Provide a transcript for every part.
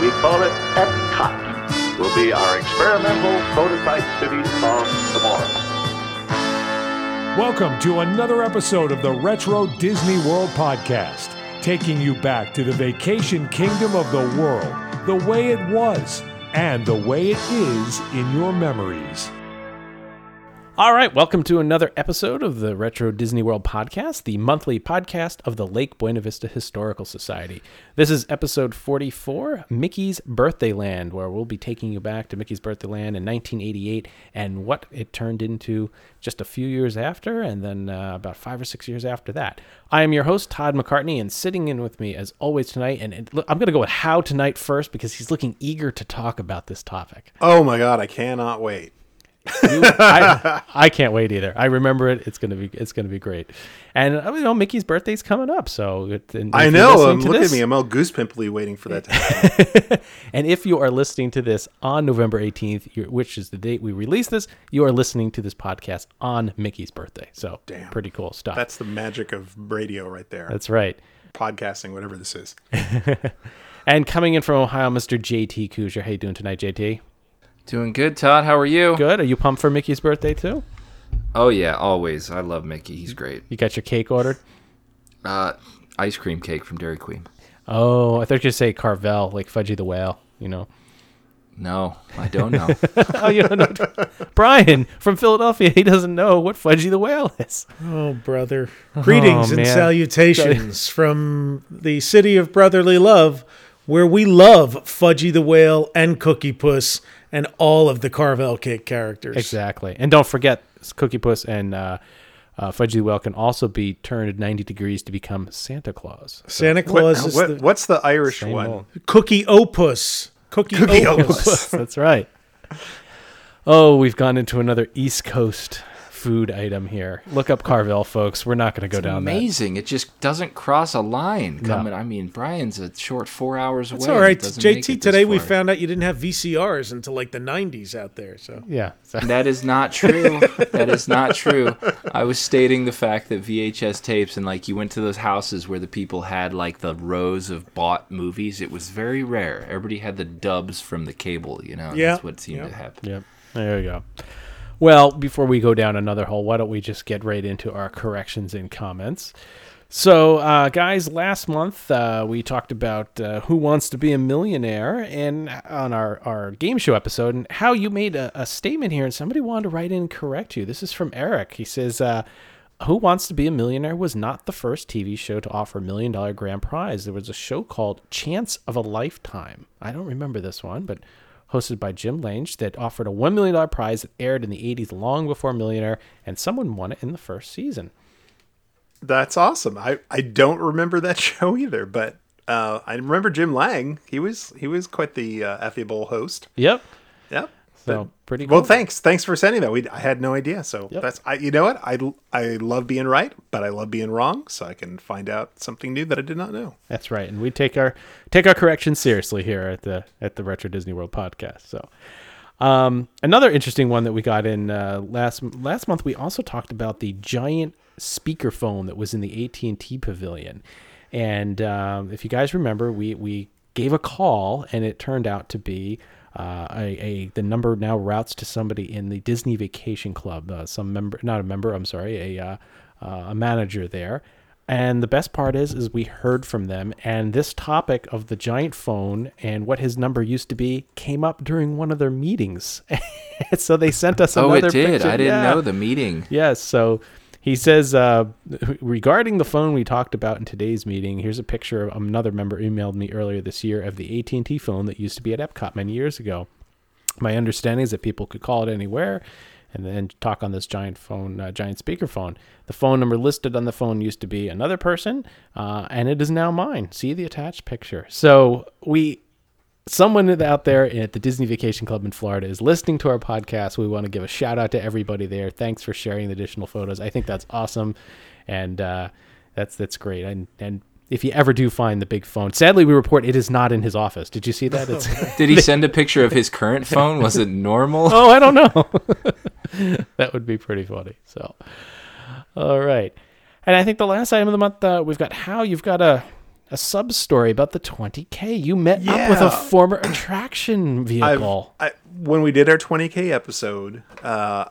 We call it Epcot. Will be our experimental prototype city of tomorrow. Welcome to another episode of the Retro Disney World Podcast, taking you back to the vacation kingdom of the world, the way it was and the way it is in your memories. All right, welcome to another episode of the Retro Disney World Podcast, the monthly podcast of the Lake Buena Vista Historical Society. This is episode 44, Mickey's Birthday Land, where we'll be taking you back to Mickey's Birthday Land in 1988 and what it turned into just a few years after, and then about 5 or 6 years after that. I am your host, Todd McCartney, and sitting in with me as always tonight, and I'm going to go with How tonight first because he's looking eager to talk about this topic. Oh my God, I cannot wait. I can't wait either. I remember it. It's gonna be great. And you know, Mickey's birthday's coming up, so I know. Look at me. I'm all goose pimply waiting for that to happen. And if you are listening to this on November 18th, which is the date we release this, you are listening to this podcast on Mickey's birthday. So damn, pretty cool stuff. That's the magic of radio, right there. That's right. Podcasting, whatever this is. And coming in from Ohio, Mr. JT Couser. How you doing tonight, JT? Doing good, Todd. How are you? Good. Are you pumped for Mickey's birthday, too? Oh, yeah, always. I love Mickey. He's great. You got your cake ordered? Ice cream cake from Dairy Queen. Oh, I thought you were going to say Carvel, like Fudgy the Whale, you know. No, I don't know. Oh, you don't know? Brian from Philadelphia, he doesn't know what Fudgy the Whale is. Oh, brother. Greetings and salutations from the city of brotherly love, where we love Fudgy the Whale and Cookie Puss and all of the Carvel cake characters. Exactly. And don't forget, Cookie Puss and Fudgy the Whale can also be turned 90 degrees to become Santa Claus. So Santa Claus is what's the Irish one? Cookie Opus. Cookie Opus. That's right. Oh, we've gone into another East Coast food item here. Look up Carvel, folks. We're not going to go down that. Amazing. It just doesn't cross a line. Coming. No. I mean, Brian's a short 4 hours away. That's all right. JT, today we found out you didn't have VCRs until like the 90s out there. So yeah. That is not true. That is not true. I was stating the fact that VHS tapes and like you went to those houses where the people had like the rows of bought movies. It was very rare. Everybody had the dubs from the cable, you know. Yeah. That's what seemed to happen. Yeah. There you go. Well, before we go down another hole, why don't we just get right into our corrections and comments? So, guys, last month we talked about Who Wants to Be a Millionaire and on our game show episode and how you made a statement here, and somebody wanted to write in and correct you. This is from Eric. He says, Who Wants to Be a Millionaire was not the first TV show to offer $1 million grand prize. There was a show called Chance of a Lifetime. I don't remember this one, but hosted by Jim Lange, that offered a $1 million prize that aired in the 80s long before Millionaire, and someone won it in the first season. That's awesome. I don't remember that show either, but I remember Jim Lange. He was quite the affable host. Yep. Yep. So pretty cool. Well, thanks for sending that. I had no idea. So that's you know what? I love being right, but I love being wrong, so I can find out something new that I did not know. That's right. And we take our corrections seriously here at the Retro Disney World Podcast. So another interesting one that we got in last month, we also talked about the giant speakerphone that was in the AT&T pavilion. And if you guys remember, we gave a call and it turned out to be the number now routes to somebody in the Disney Vacation Club, a manager there. And the best part is we heard from them, and this topic of the giant phone and what his number used to be came up during one of their meetings. So they sent us another picture. Oh, it did. Picture. I didn't know the meeting. Yes. Yeah, so he says, regarding the phone we talked about in today's meeting, here's a picture of another member emailed me earlier this year of the AT&T phone that used to be at Epcot many years ago. My understanding is that people could call it anywhere, and then talk on this giant phone, giant speakerphone. The phone number listed on the phone used to be another person, and it is now mine. See the attached picture. So someone out there at the Disney Vacation Club in Florida is listening to our podcast. We want to give a shout out to everybody there. Thanks for sharing the additional photos. I think that's awesome, and that's great. And if you ever do find the big phone, sadly we report it is not in his office. Did you see that? Did he send a picture of his current phone? Was it normal? Oh, I don't know. That would be pretty funny. So, all right. And I think the last item of the month, we've got how you've got a sub story about the 20K. You met up with a former attraction vehicle. When we did our 20K episode, I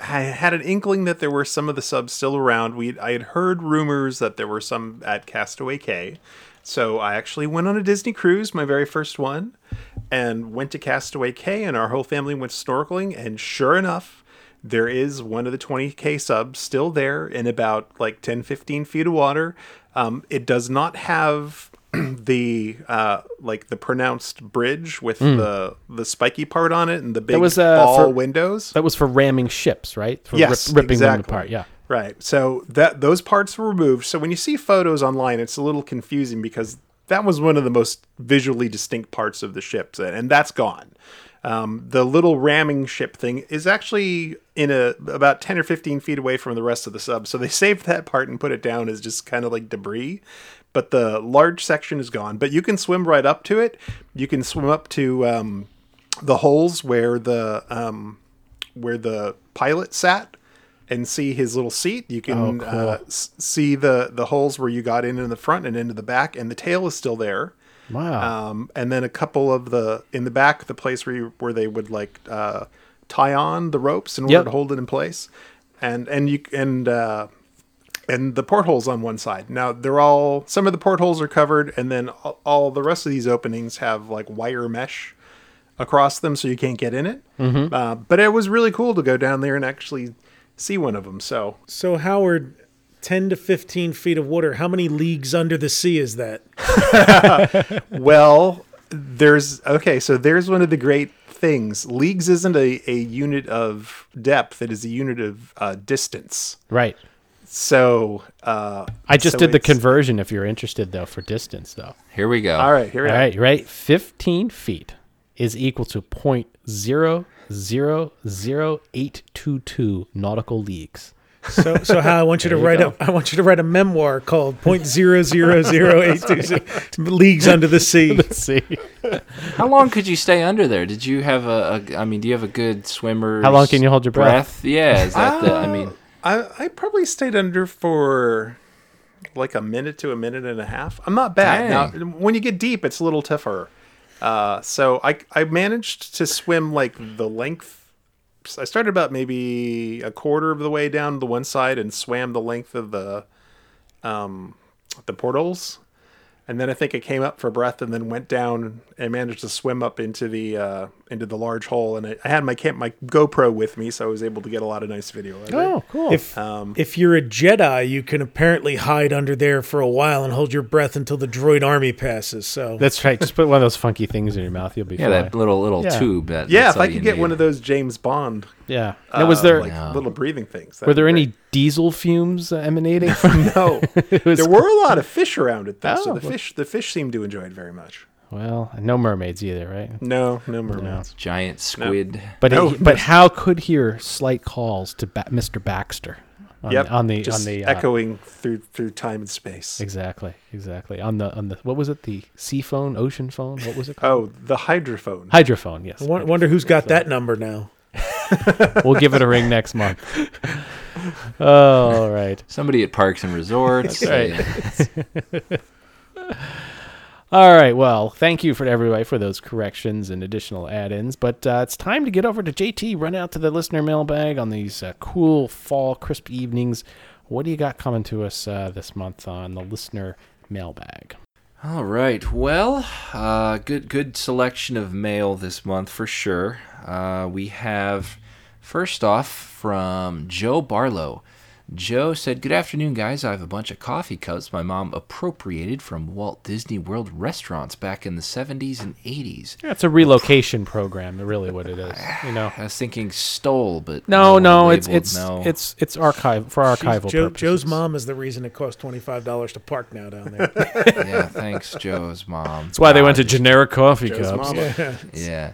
had an inkling that there were some of the subs still around. I had heard rumors that there were some at Castaway Cay. So I actually went on a Disney cruise, my very first one, and went to Castaway Cay, and our whole family went snorkeling. And sure enough, there is one of the 20K subs still there in about like 10, 15 feet of water. It does not have the pronounced bridge with the spiky part on it and the big ball windows. That was for ramming ships, right? For ripping exactly. them apart, yeah. Right. So those parts were removed. So when you see photos online, it's a little confusing because that was one of the most visually distinct parts of the ship, and that's gone. The little ramming ship thing is actually in about 10 or 15 feet away from the rest of the sub. So they saved that part and put it down as just kind of like debris. But the large section is gone. But you can swim right up to it. You can swim up to the holes where the pilot sat and see his little seat. You can see the holes where you got in the front and into the back. And the tail is still there. Wow. And then a couple of in the back, the place where they would tie on the ropes in order to hold it in place. And the portholes on one side. Now some of the portholes are covered, and then all the rest of these openings have like wire mesh across them. So you can't get in it. Mm-hmm. But it was really cool to go down there and actually see one of them. So Howard, 10 to 15 feet of water. How many leagues under the sea is that? Well, there's one of the great things. Leagues isn't a unit of depth. It is a unit of distance. Right. So I just did the conversion if you're interested, though, for distance, though. Here we go. All right. Here we go. All right. 15 feet is equal to 0.000822 nautical leagues. So how I want you to write a memoir called 0.000820 leagues under the sea. How long could you stay under there? Did you have do you have a good swimmer? How long can you hold your breath? Yeah, is that I probably stayed under for like a minute to a minute and a half. I'm not bad. Dang. Now, when you get deep, it's a little tougher. So I managed to swim like the length. I started about maybe a quarter of the way down to the one side and swam the length of the portals. And then I think I came up for breath and then went down and managed to swim up into the large hole. And I had my GoPro with me, so I was able to get a lot of nice video of it. Oh, cool. If you're a Jedi, you can apparently hide under there for a while and hold your breath until the droid army passes. So that's right. Just put one of those funky things in your mouth. You'll be fine. Yeah, that little tube. Yeah, if I could get one of those James Bond. Yeah. Now, little breathing things. Were there any diesel fumes emanating from No. There were a lot of fish around it, though. Oh, so the fish seemed to enjoy it very much. Well, no mermaids either, right? No mermaids. No. Giant squid. No. But how could hear slight calls to Mr. Baxter on the echoing through time and space. Exactly. On the what was it? The sea phone, ocean phone? What was it called? Oh, the hydrophone. Hydrophone, yes. Wonder who's got that number now. We'll give it a ring next month. Oh, all right. Somebody at Parks and Resorts. That's right. All right. Well, thank you for everybody for those corrections and additional add-ins. But it's time to get over to JT, run out to the listener mailbag on these cool fall crisp evenings. What do you got coming to us this month on the listener mailbag? All right. Well, good selection of mail this month for sure. We have, first off, from Joe Barlow. Joe said, "Good afternoon, guys. I have a bunch of coffee cups my mom appropriated from Walt Disney World restaurants back in the 70s and 80s. Yeah, it's a relocation program, really what it is. You know, I was thinking stole, but it's archive for archival purposes. Joe's mom is the reason it costs $25 to park now down there. Yeah, thanks, Joe's mom. That's why they went to generic coffee cups. Yeah.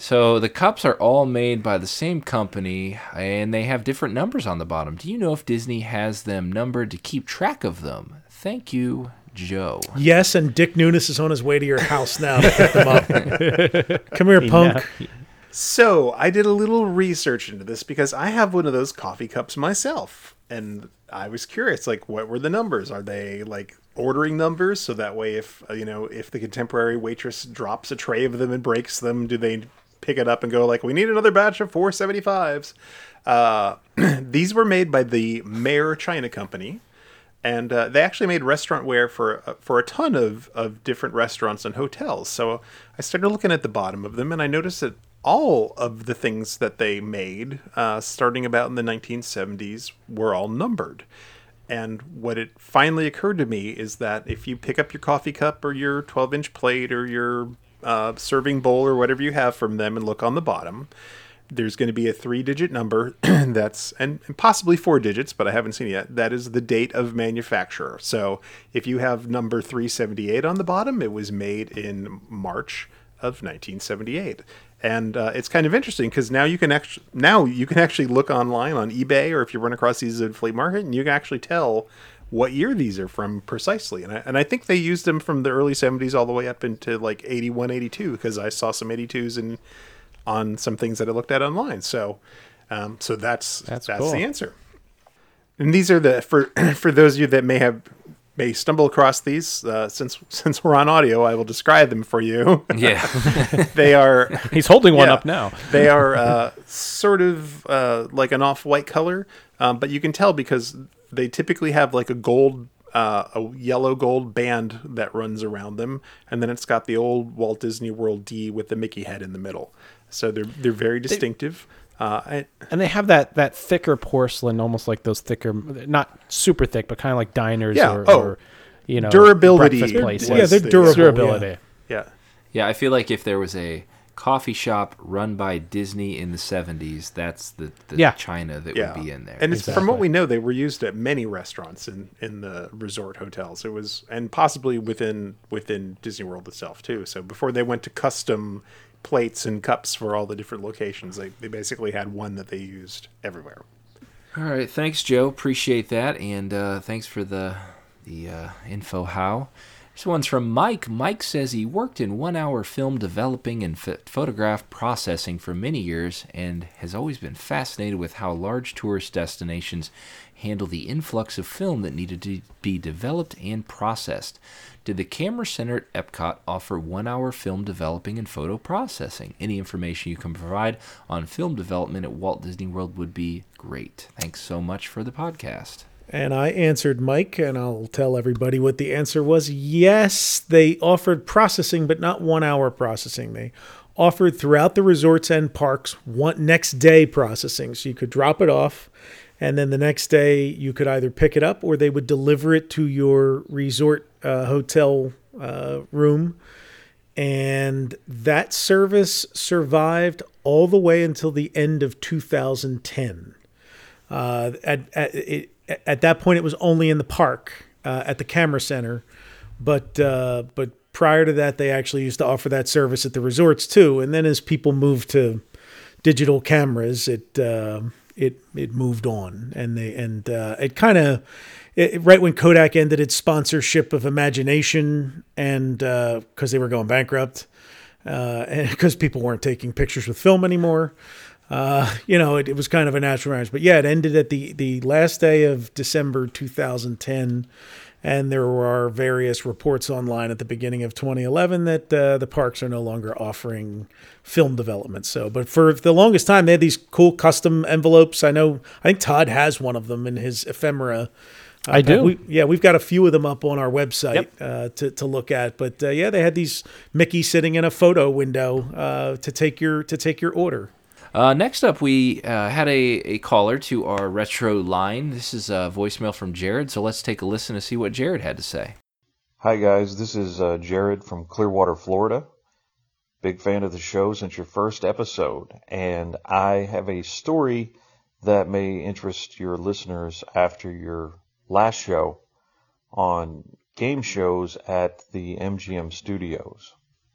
So the cups are all made by the same company, and they have different numbers on the bottom. Do you know if Disney has them numbered to keep track of them? Thank you, Joe." Yes, and Dick Nunes is on his way to your house now to pick them up. Come here, punk. So I did a little research into this because I have one of those coffee cups myself, and I was curious, like, what were the numbers? Are they, like, ordering numbers, so that way if, you know, if the Contemporary waitress drops a tray of them and breaks them, do they pick it up and go like, we need another batch of 475s. These were made by the Mare China Company, and they actually made restaurant ware for a ton of different restaurants and hotels. So I started looking at the bottom of them, and I noticed that all of the things that they made, starting about in the 1970s, were all numbered. And what it finally occurred to me is that if you pick up your coffee cup or your 12-inch plate or your serving bowl or whatever you have from them and look on the bottom, there's going to be a 3-digit number that's, and possibly 4 digits, but I haven't seen it yet. That is the date of manufacture. So if you have number 378 on the bottom, it was made in March of 1978. And it's kind of interesting because now you can actually look online on eBay, or if you run across these at flea market, and you can actually tell what year these are from precisely. And I think they used them from the early 70s all the way up into like 81, 82, because I saw some 82s on some things that I looked at online. So so that's cool. The answer. And these are for those of you that may stumble across these, since we're on audio, I will describe them for you. Yeah. He's holding one up now. They are sort of like an off-white color, but you can tell because they typically have like a yellow gold band that runs around them, and then it's got the old Walt Disney World D with the Mickey head in the middle. So they're very distinctive. And they have that thicker porcelain, almost like those thicker, not super thick, but kind of like diners or you know, durability places. Yeah, they're durable. Durability. Yeah. I feel like if there was a coffee shop run by Disney in the 70s, that's the China that would be in there. And it's, from what we know, they were used at many restaurants in the resort hotels. It was, and possibly within Disney World itself too. So before they went to custom plates and cups for all the different locations, they basically had one that they used everywhere. All right, thanks, Joe, appreciate that, and thanks for the info. How this one's from Mike says he worked in 1-hour film developing and photograph processing for many years, and has always been fascinated with how large tourist destinations handle the influx of film that needed to be developed and processed. Did the Camera Center at Epcot offer 1-hour film developing and photo processing? Any information you can provide on film development at Walt Disney World would be great. Thanks so much for the podcast. And I answered Mike, and I'll tell everybody what the answer was. Yes, they offered processing, but not 1-hour processing. They offered throughout the resorts and parks next day processing. So you could drop it off, and then the next day you could either pick it up or they would deliver it to your resort hotel room, and that service survived all the way until the end of 2010. At that point, it was only in the park at the Camera Center, but prior to that, they actually used to offer that service at the resorts too. And then as people moved to digital cameras, it moved on, and it kind of. Right when Kodak ended its sponsorship of Imagination, and because they were going bankrupt, and because people weren't taking pictures with film anymore, it was kind of a natural marriage. But yeah, it ended at the last day of December 2010, and there were various reports online at the beginning of 2011 that the parks are no longer offering film development. So, but for the longest time, they had these cool custom envelopes. I think Todd has one of them in his ephemera. I do. We've got a few of them up on our website to look at. But they had these Mickey sitting in a photo window to take your order. Next up, we had a caller to our retro line. This is a voicemail from Jared, so let's take a listen to see what Jared had to say. Hi, guys. This is Jared from Clearwater, Florida. Big fan of the show since your first episode, and I have a story that may interest your listeners after your last show on game shows at the MGM Studios.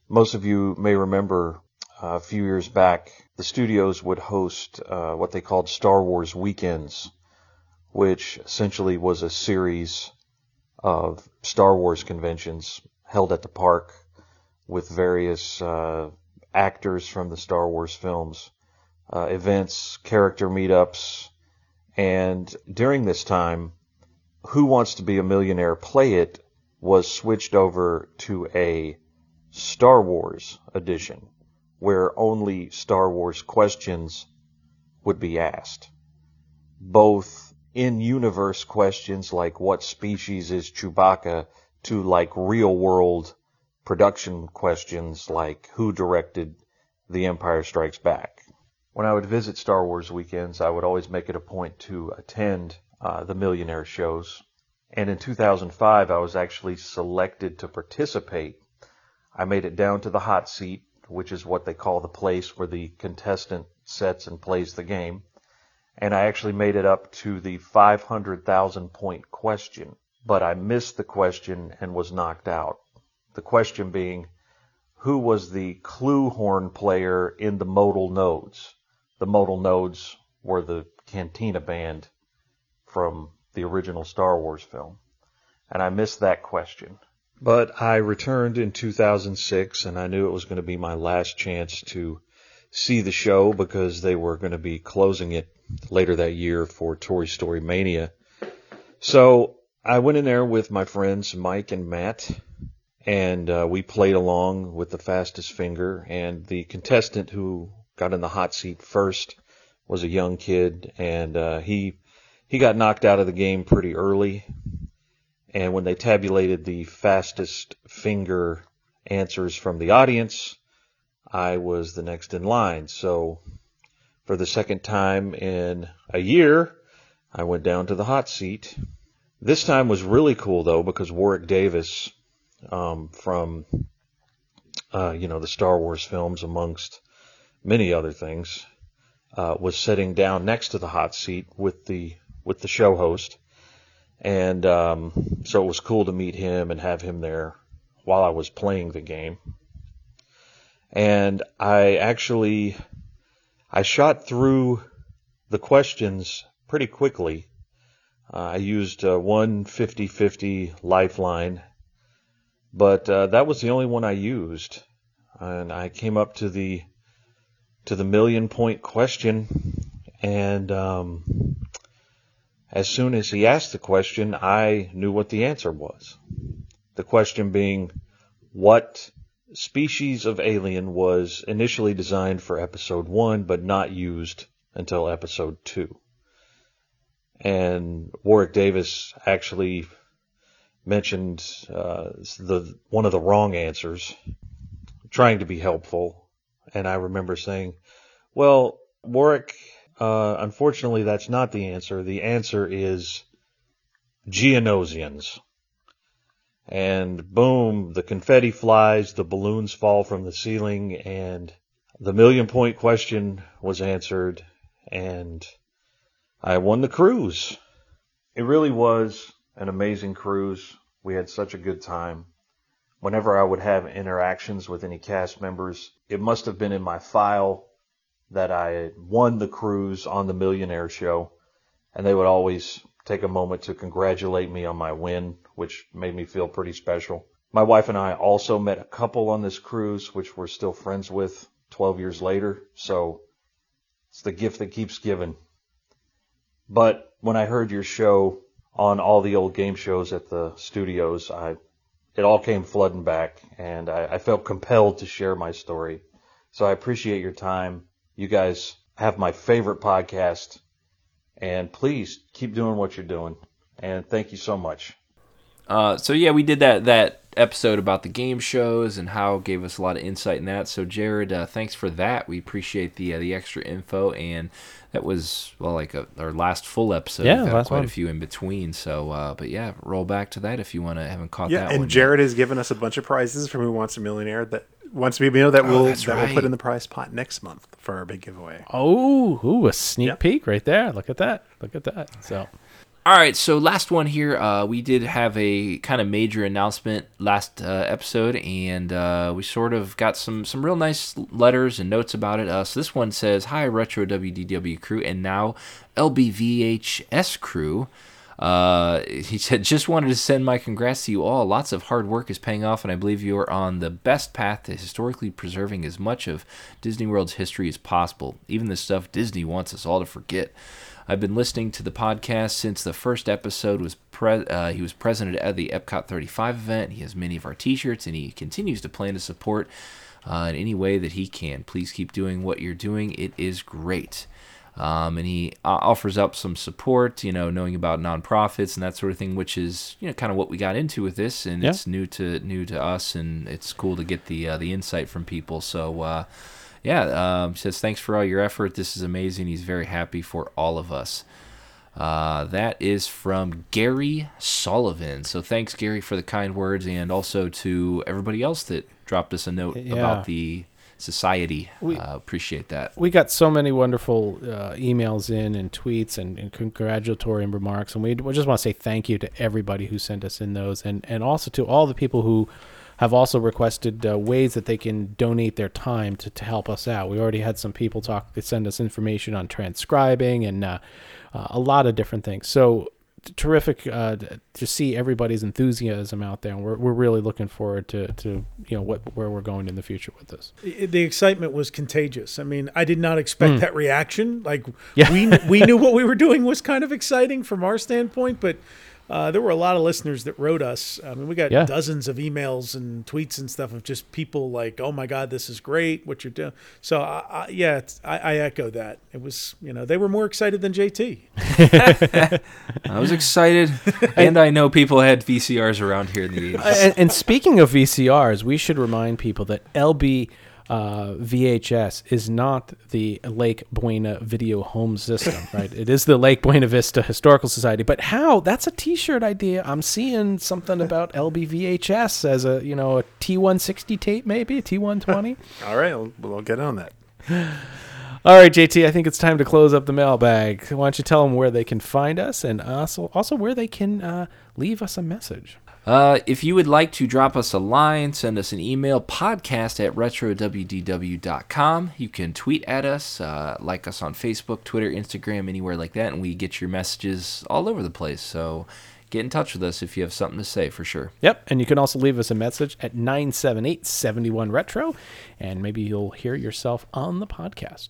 Most of you may remember a few years back, the studios would host what they called Star Wars Weekends, which essentially was a series of Star Wars conventions held at the park with various actors from the Star Wars films, events, character meetups, and during this time, Who Wants to Be a Millionaire? Play It was switched over to a Star Wars edition, where only Star Wars questions would be asked. Both in-universe questions like what species is Chewbacca, to like real-world production questions like who directed The Empire Strikes Back. When I would visit Star Wars Weekends, I would always make it a point to attend the millionaire shows. And in 2005, I was actually selected to participate. I made it down to the hot seat, which is what they call the place where the contestant sets and plays the game. And I actually made it up to the 500,000 point question, but I missed the question and was knocked out. The question being, who was the clue horn player in the Modal Nodes? The Modal Nodes were the cantina band from the original Star Wars film. And I missed that question. But I returned in 2006, and I knew it was going to be my last chance to see the show because they were going to be closing it later that year for Toy Story Mania. So I went in there with my friends Mike and Matt, and we played along with the fastest finger, and the contestant who got in the hot seat first was a young kid, and he got knocked out of the game pretty early. And when they tabulated the fastest finger answers from the audience, I was the next in line. So for the second time in a year, I went down to the hot seat. This time was really cool, though, because Warwick Davis, from the Star Wars films, amongst many other things, was sitting down next to the hot seat with the show host, and so it was cool to meet him and have him there while I was playing the game. And I shot through the questions pretty quickly. I used one 50-50 lifeline. But that was the only one I used, and I came up to the million-point question, and as soon as he asked the question, I knew what the answer was. The question being, what species of alien was initially designed for Episode 1 but not used until Episode 2? And Warwick Davis actually mentioned one of the wrong answers, trying to be helpful, and I remember saying, well, Warwick, unfortunately that's not the answer. The answer is Geonosians. And boom, the confetti flies, the balloons fall from the ceiling, and the million-point question was answered, and I won the cruise. It really was an amazing cruise. We had such a good time. Whenever I would have interactions with any cast members, it must have been in my file that I won the cruise on the Millionaire Show, and they would always take a moment to congratulate me on my win, which made me feel pretty special. My wife and I also met a couple on this cruise, which we're still friends with 12 years later, so it's the gift that keeps giving. But when I heard your show on all the old game shows at the studios, it all came flooding back, and I felt compelled to share my story. So I appreciate your time. You guys have my favorite podcast, and please keep doing what you're doing, and thank you so much. So yeah, we did that episode about the game shows, and how gave us a lot of insight in that. So Jared, thanks for that. We appreciate the extra info, and that was our last full episode. Yeah, quite a few in between. So, but yeah, roll back to that if you want to. Haven't caught that. Yeah, and Jared has given us a bunch of prizes from Who Wants a Millionaire that. Once we know that, we'll put in the prize pot next month for our big giveaway. Oh, a sneak peek right there. Look at that. So, all right. So last one here. We did have a kind of major announcement last episode, and we sort of got some real nice letters and notes about it. So this one says, "Hi, Retro WDW crew, and now LBVHS crew." He said, "Just wanted to send my congrats to you all. Lots of hard work is paying off, and I believe you are on the best path to historically preserving as much of Disney World's history as possible, even the stuff Disney wants us all to forget. I've been listening to the podcast since the first episode was he was presented at the Epcot 35 event. He has many of our t-shirts, and he continues to plan to support in any way that he can. Please keep doing what you're doing. It is great." And he offers up some support, knowing about nonprofits and that sort of thing, which is, kind of what we got into with this, and it's new to us, and it's cool to get the insight from people. So, says thanks for all your effort. This is amazing. He's very happy for all of us. That is from Gary Sullivan. So thanks, Gary, for the kind words, and also to everybody else that dropped us a note about the society. Appreciate that. We got so many wonderful emails in, and tweets, and congratulatory remarks, and we just want to say thank you to everybody who sent us in those, and also to all the people who have also requested ways that they can donate their time to help us out. We already had some people send us information on transcribing, and a lot of different things. So terrific to see everybody's enthusiasm out there, and we're really looking forward to where we're going in the future with this. The excitement was contagious. I mean, I did not expect that reaction. We knew what we were doing was kind of exciting from our standpoint, but there were a lot of listeners that wrote us. I mean, we got dozens of emails and tweets and stuff of just people like, "Oh my God, this is great! What you're doing." So, I echo that. It was, they were more excited than JT. I was excited, and I know people had VCRs around here in the 80s. And speaking of VCRs, we should remind people that VHS is not the Lake Buena video home system, right? It is the Lake Buena Vista Historical Society. But how? That's a T-shirt idea. I'm seeing something about LBVHS as a, a T160 tape, maybe a T120. All right, we'll get on that. All right, JT, I think it's time to close up the mailbag. Why don't you tell them where they can find us, and also where they can leave us a message. If you would like to drop us a line, send us an email, podcast@retrowdw.com. You can tweet at us, like us on Facebook, Twitter, Instagram, anywhere like that, and we get your messages all over the place. So get in touch with us if you have something to say, for sure. Yep, and you can also leave us a message at 978-71-RETRO, and maybe you'll hear yourself on the podcast.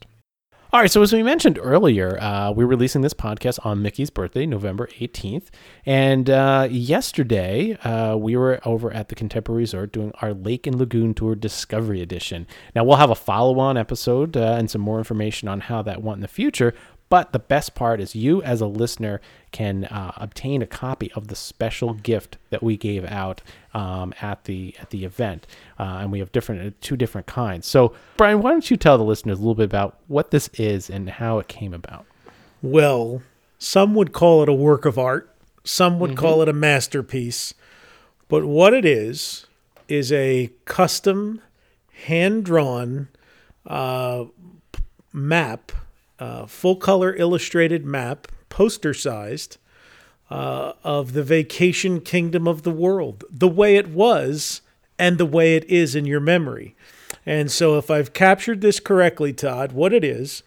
All right, so as we mentioned earlier, we're releasing this podcast on Mickey's birthday, November 18th. And yesterday, we were over at the Contemporary Resort doing our Lake and Lagoon Tour Discovery Edition. Now, we'll have a follow-on episode and some more information on how that went in the future. But the best part is you, as a listener, can obtain a copy of the special gift that we gave out at the event, and we have two different kinds. So, Brian, why don't you tell the listeners a little bit about what this is and how it came about? Well, some would call it a work of art. Some would call it a masterpiece. But what it is a custom, hand-drawn map, full-color illustrated map, poster-sized, of the vacation kingdom of the world, the way it was and the way it is in your memory. And so if I've captured this correctly, Todd, what it is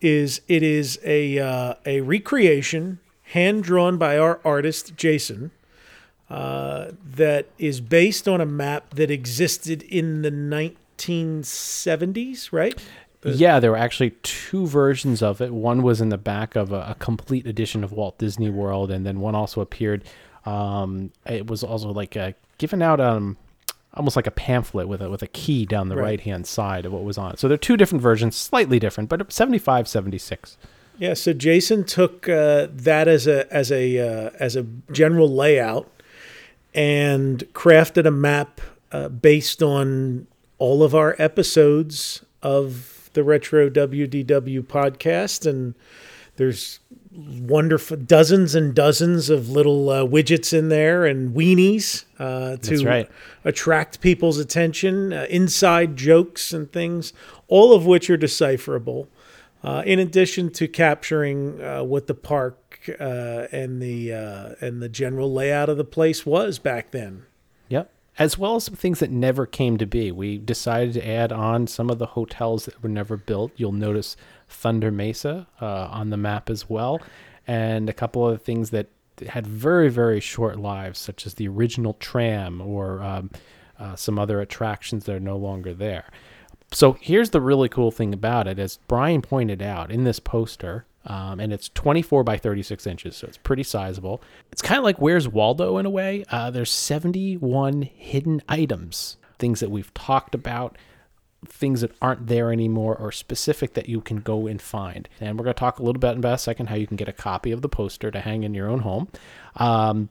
it is a recreation hand-drawn by our artist, Jason, that is based on a map that existed in the 1970s, right? Yeah, there were actually two versions of it. One was in the back of a complete edition of Walt Disney World, and then one also appeared. It was also given out almost like a pamphlet with a key down the right-hand side of what was on it. So there are two different versions, slightly different, but 75, 76. Yeah, so Jason took that as a general layout, and crafted a map based on all of our episodes of the Retro WDW podcast. And there's wonderful dozens and dozens of little widgets in there and weenies to attract people's attention, inside jokes and things, all of which are decipherable. In addition to capturing what the park and the general layout of the place was back then. Yep. As well as some things that never came to be. We decided to add on some of the hotels that were never built. You'll notice Thunder Mesa on the map as well. And a couple of things that had very, very short lives, such as the original tram or some other attractions that are no longer there. So here's the really cool thing about it. As Brian pointed out in this poster, and it's 24 by 36 inches, so it's pretty sizable. It's kind of like Where's Waldo in a way. There's 71 hidden items, things that we've talked about, things that aren't there anymore or specific that you can go and find. And we're going to talk a little bit in a second how you can get a copy of the poster to hang in your own home.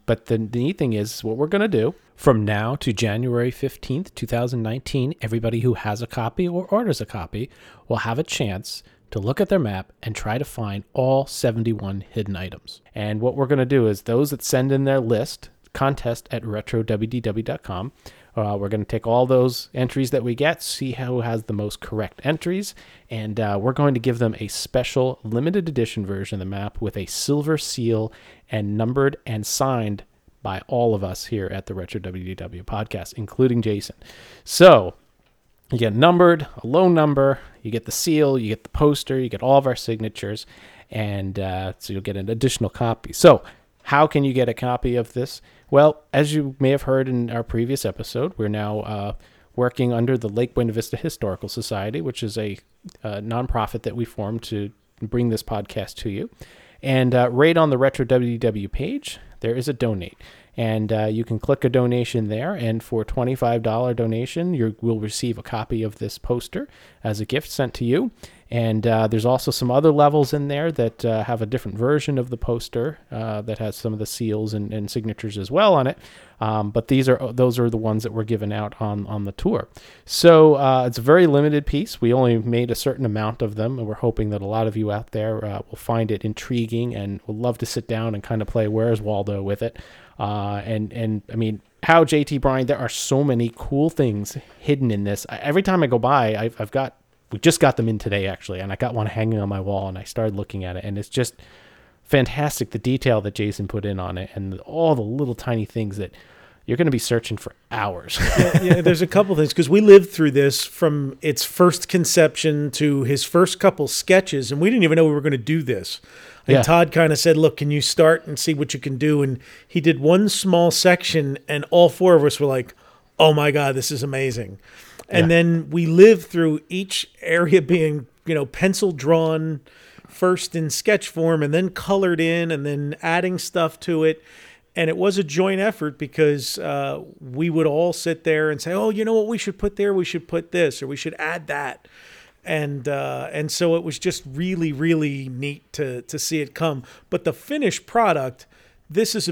But the neat thing is what we're going to do from now to January 15th, 2019, everybody who has a copy or orders a copy will have a chance to look at their map and try to find all 71 hidden items. And what we're going to do is those that send in their list, contest at retrowdw.com. We're going to take all those entries that we get, see who has the most correct entries, and we're going to give them a special limited edition version of the map with a silver seal and numbered and signed by all of us here at the Retro WDW podcast, including Jason. So you get numbered, a low number, you get the seal, you get the poster, you get all of our signatures, and so you'll get an additional copy. So how can you get a copy of this? Well, as you may have heard in our previous episode, we're now working under the Lake Buena Vista Historical Society, which is a nonprofit that we formed to bring this podcast to you. And right on the Retro WDW page, there is a donate. And you can click a donation there, and for $25 donation, you will receive a copy of this poster as a gift sent to you. And there's also some other levels in there that have a different version of the poster that has some of the seals and signatures as well on it. But those are the ones that were given out on the tour. So it's a very limited piece. We only made a certain amount of them, and we're hoping that a lot of you out there will find it intriguing and will love to sit down and kind of play Where's Waldo with it. And I mean, how JT, Brian, there are so many cool things hidden in this. Every time I go by, I've got... We just got them in today, actually, and I got one hanging on my wall, and I started looking at it, and it's just fantastic, the detail that Jason put in on it and all the little tiny things that you're going to be searching for hours. Yeah, there's a couple things, because we lived through this from its first conception to his first couple sketches, and we didn't even know we were going to do this. And yeah. Todd kind of said, look, can you start and see what you can do? And he did one small section, and all four of us were like, oh, my God, this is amazing. And then we lived through each area being, you know, pencil drawn first in sketch form and then colored in and then adding stuff to it. And it was a joint effort because we would all sit there and say, oh, you know what we should put there? We should put this or we should add that. And so it was just really, really neat to see it come. But the finished product, this is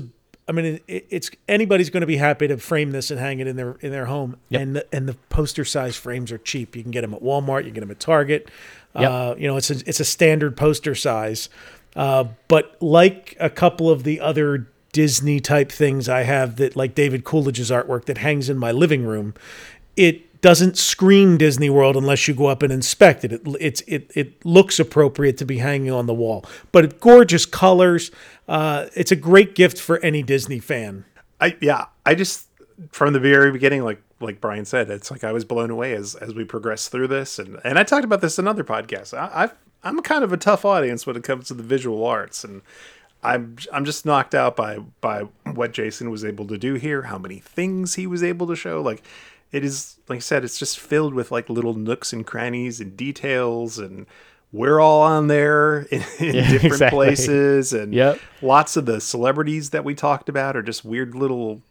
it's anybody's going to be happy to frame this and hang it in their home. Yep. And the poster size frames are cheap. You can get them at Walmart. You can get them at Target. Yep. It's a standard poster size. But like a couple of the other Disney type things I have that like David Coolidge's artwork that hangs in my living room, it doesn't scream Disney World unless you go up and inspect it. It looks appropriate to be hanging on the wall, but gorgeous colors. It's a great gift for any Disney fan. I just from the very beginning, like Brian said, it's like I was blown away as we progressed through this, and I talked about this in other podcasts. I'm kind of a tough audience when it comes to the visual arts, and I'm just knocked out by what Jason was able to do here, how many things he was able to show, like. It is, like I said, it's just filled with like little nooks and crannies and details, and we're all on there in different places. And lots of the celebrities that we talked about are just weird little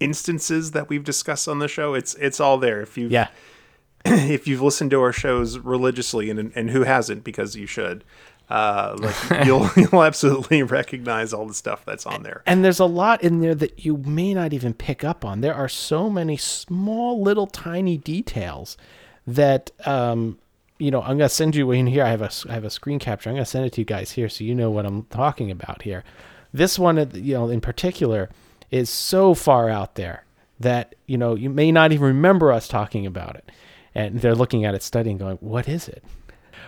instances that we've discussed on the show. It's all there. If you've listened to our shows religiously, and who hasn't, because you should, Like you'll absolutely recognize all the stuff that's on there. And there's a lot in there that you may not even pick up on. There are so many small, little, tiny details that, you know, I'm going to send you in here. I have a screen capture. I'm going to send it to you guys here so you know what I'm talking about here. This one, you know, in particular is so far out there that, you know, you may not even remember us talking about it. And they're looking at it, studying, going, what is it?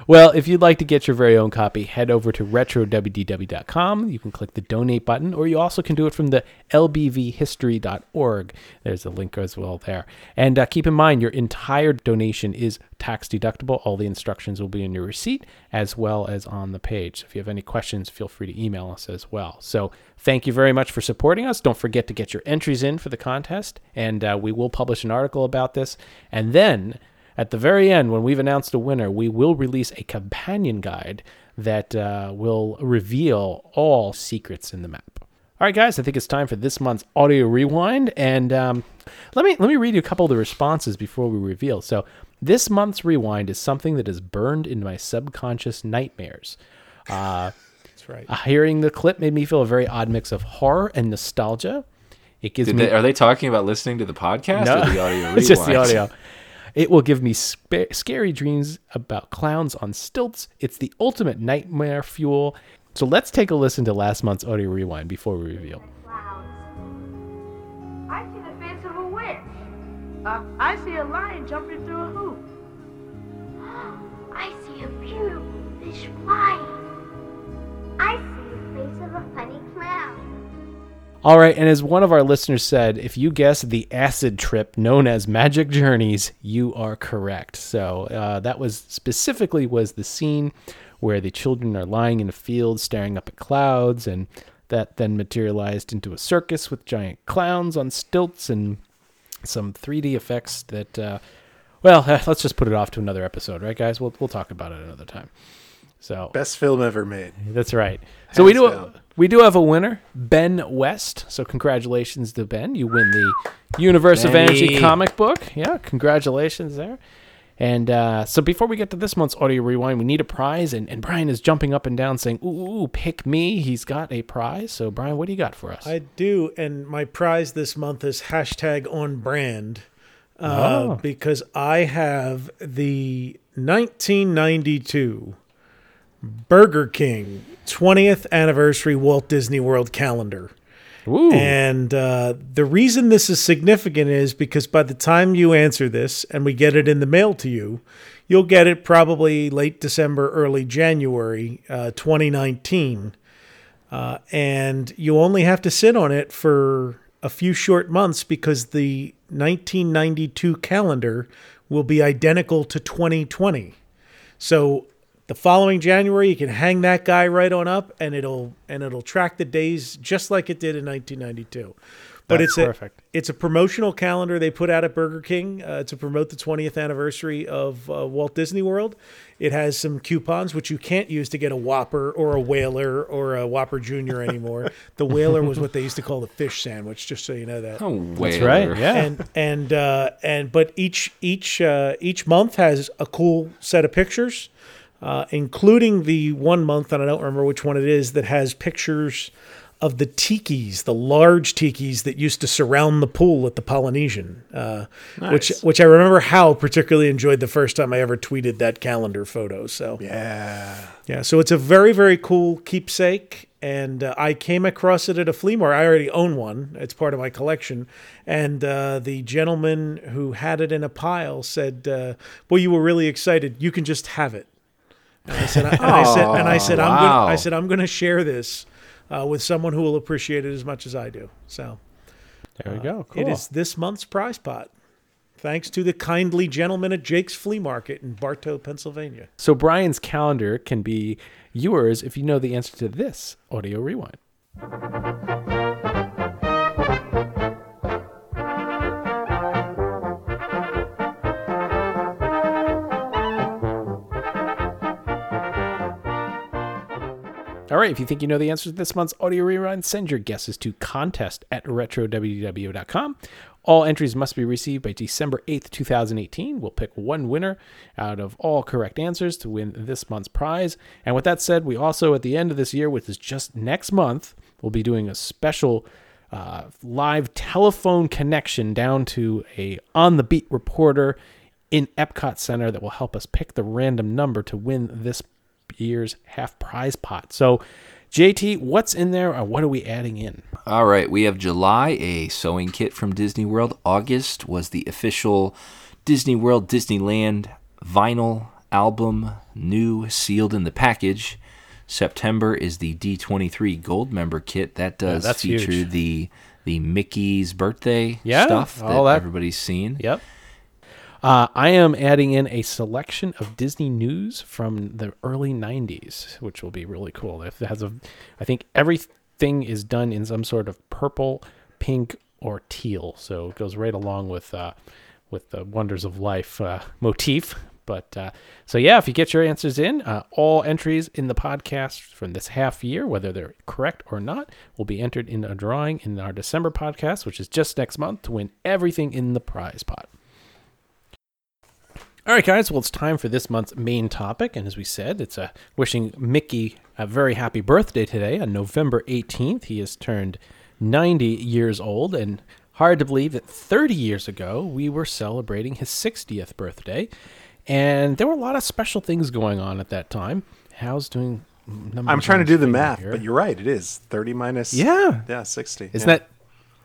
Well, if you'd like to get your very own copy, head over to retrowdw.com. You can click the donate button, or you also can do it from the lbvhistory.org. There's a link as well there. And keep in mind, your entire donation is tax deductible. All the instructions will be in your receipt as well as on the page. So if you have any questions, feel free to email us as well. So thank you very much for supporting us. Don't forget to get your entries in for the contest, and we will publish an article about this. And then at the very end, when we've announced a winner, we will release a companion guide that will reveal all secrets in the map. All right, guys, I think it's time for this month's Audio Rewind. And let me read you a couple of the responses before we reveal. So this month's Rewind is something that is burned into my subconscious nightmares. That's right. Hearing the clip made me feel a very odd mix of horror and nostalgia. It gives me... Are they talking about listening to the podcast or the Audio Rewind? It's just the audio. It will give me scary dreams about clowns on stilts. It's the ultimate nightmare fuel. So let's take a listen to last month's Audio Rewind before we reveal. Clowns. I see the face of a witch. I see a lion jumping through a hoop. I see a beautiful fish flying. I see the face of a funny clown. All right, and as one of our listeners said, if you guess the acid trip known as Magic Journeys, you are correct. So that was specifically the scene where the children are lying in a field staring up at clouds, and that then materialized into a circus with giant clowns on stilts and some 3D effects that, well, let's just put it off to another episode, right, guys? We'll talk about it another time. So best film ever made. That's right. So we do have a winner, Ben West. So congratulations to Ben. You win the Universe of Energy comic book. Yeah, congratulations there. And so before we get to this month's Audio Rewind, we need a prize. And Brian is jumping up and down saying, ooh, pick me. He's got a prize. So, Brian, what do you got for us? I do. And my prize this month is #onbrand. Because I have the 1992 Burger King 20th anniversary Walt Disney World calendar. Ooh. And the reason this is significant is because by the time you answer this and we get it in the mail to you, you'll get it probably late December, early January 2019. And you only have to sit on it for a few short months because the 1992 calendar will be identical to 2020. So the following January, you can hang that guy right on up, and it'll track the days just like it did in 1992. But that's perfect. It's a promotional calendar they put out at Burger King to promote the 20th anniversary of Walt Disney World. It has some coupons, which you can't use to get a Whopper or a Whaler or a Whopper Jr. anymore. The Whaler was what they used to call the fish sandwich, just so you know that. Oh, Whaler. That's right. Yeah. But each month has a cool set of pictures. Including the 1 month, and I don't remember which one it is, that has pictures of the tikis, the large tikis that used to surround the pool at the Polynesian, nice. which I remember how particularly enjoyed the first time I ever tweeted that calendar photo. So yeah. So it's a very, very cool keepsake, and I came across it at a flea market. I already own one; it's part of my collection. And the gentleman who had it in a pile said, "Well, you were really excited. You can just have it." And I said, wow. I'm going to share this with someone who will appreciate it as much as I do. So there we go. Cool. It is this month's prize pot. Thanks to the kindly gentleman at Jake's Flea Market in Bartow, Pennsylvania. So Brian's calendar can be yours if you know the answer to this Audio Rewind. All right, if you think you know the answers to this month's audio rerun, send your guesses to contest@retrowww.com. All entries must be received by December 8th, 2018. We'll pick one winner out of all correct answers to win this month's prize. And with that said, we also, at the end of this year, which is just next month, we'll be doing a special live telephone connection down to a on-the-beat reporter in Epcot Center that will help us pick the random number to win this year's half prize pot. So, JT, what's in there and what are we adding in? All right, we have July, a sewing kit from Disney World. August was the official Disney World Disneyland vinyl album, new, sealed in the package. September is the D23 Gold member kit. That does feature huge. the Mickey's Birthday stuff that everybody's seen. Yep. I am adding in a selection of Disney news from the early 90s, which will be really cool. It has I think everything is done in some sort of purple, pink, or teal. So it goes right along with the Wonders of Life motif. But so, yeah, if you get your answers in, all entries in the podcast from this half year, whether they're correct or not, will be entered in a drawing in our December podcast, which is just next month, to win everything in the prize pot. All right, guys, well, it's time for this month's main topic, and as we said, it's wishing Mickey a very happy birthday today. On November 18th, he has turned 90 years old, and hard to believe that 30 years ago, we were celebrating his 60th birthday, and there were a lot of special things going on at that time. How's doing? I'm trying to do the math, but you're right, it is 30 minus 60. Isn't that,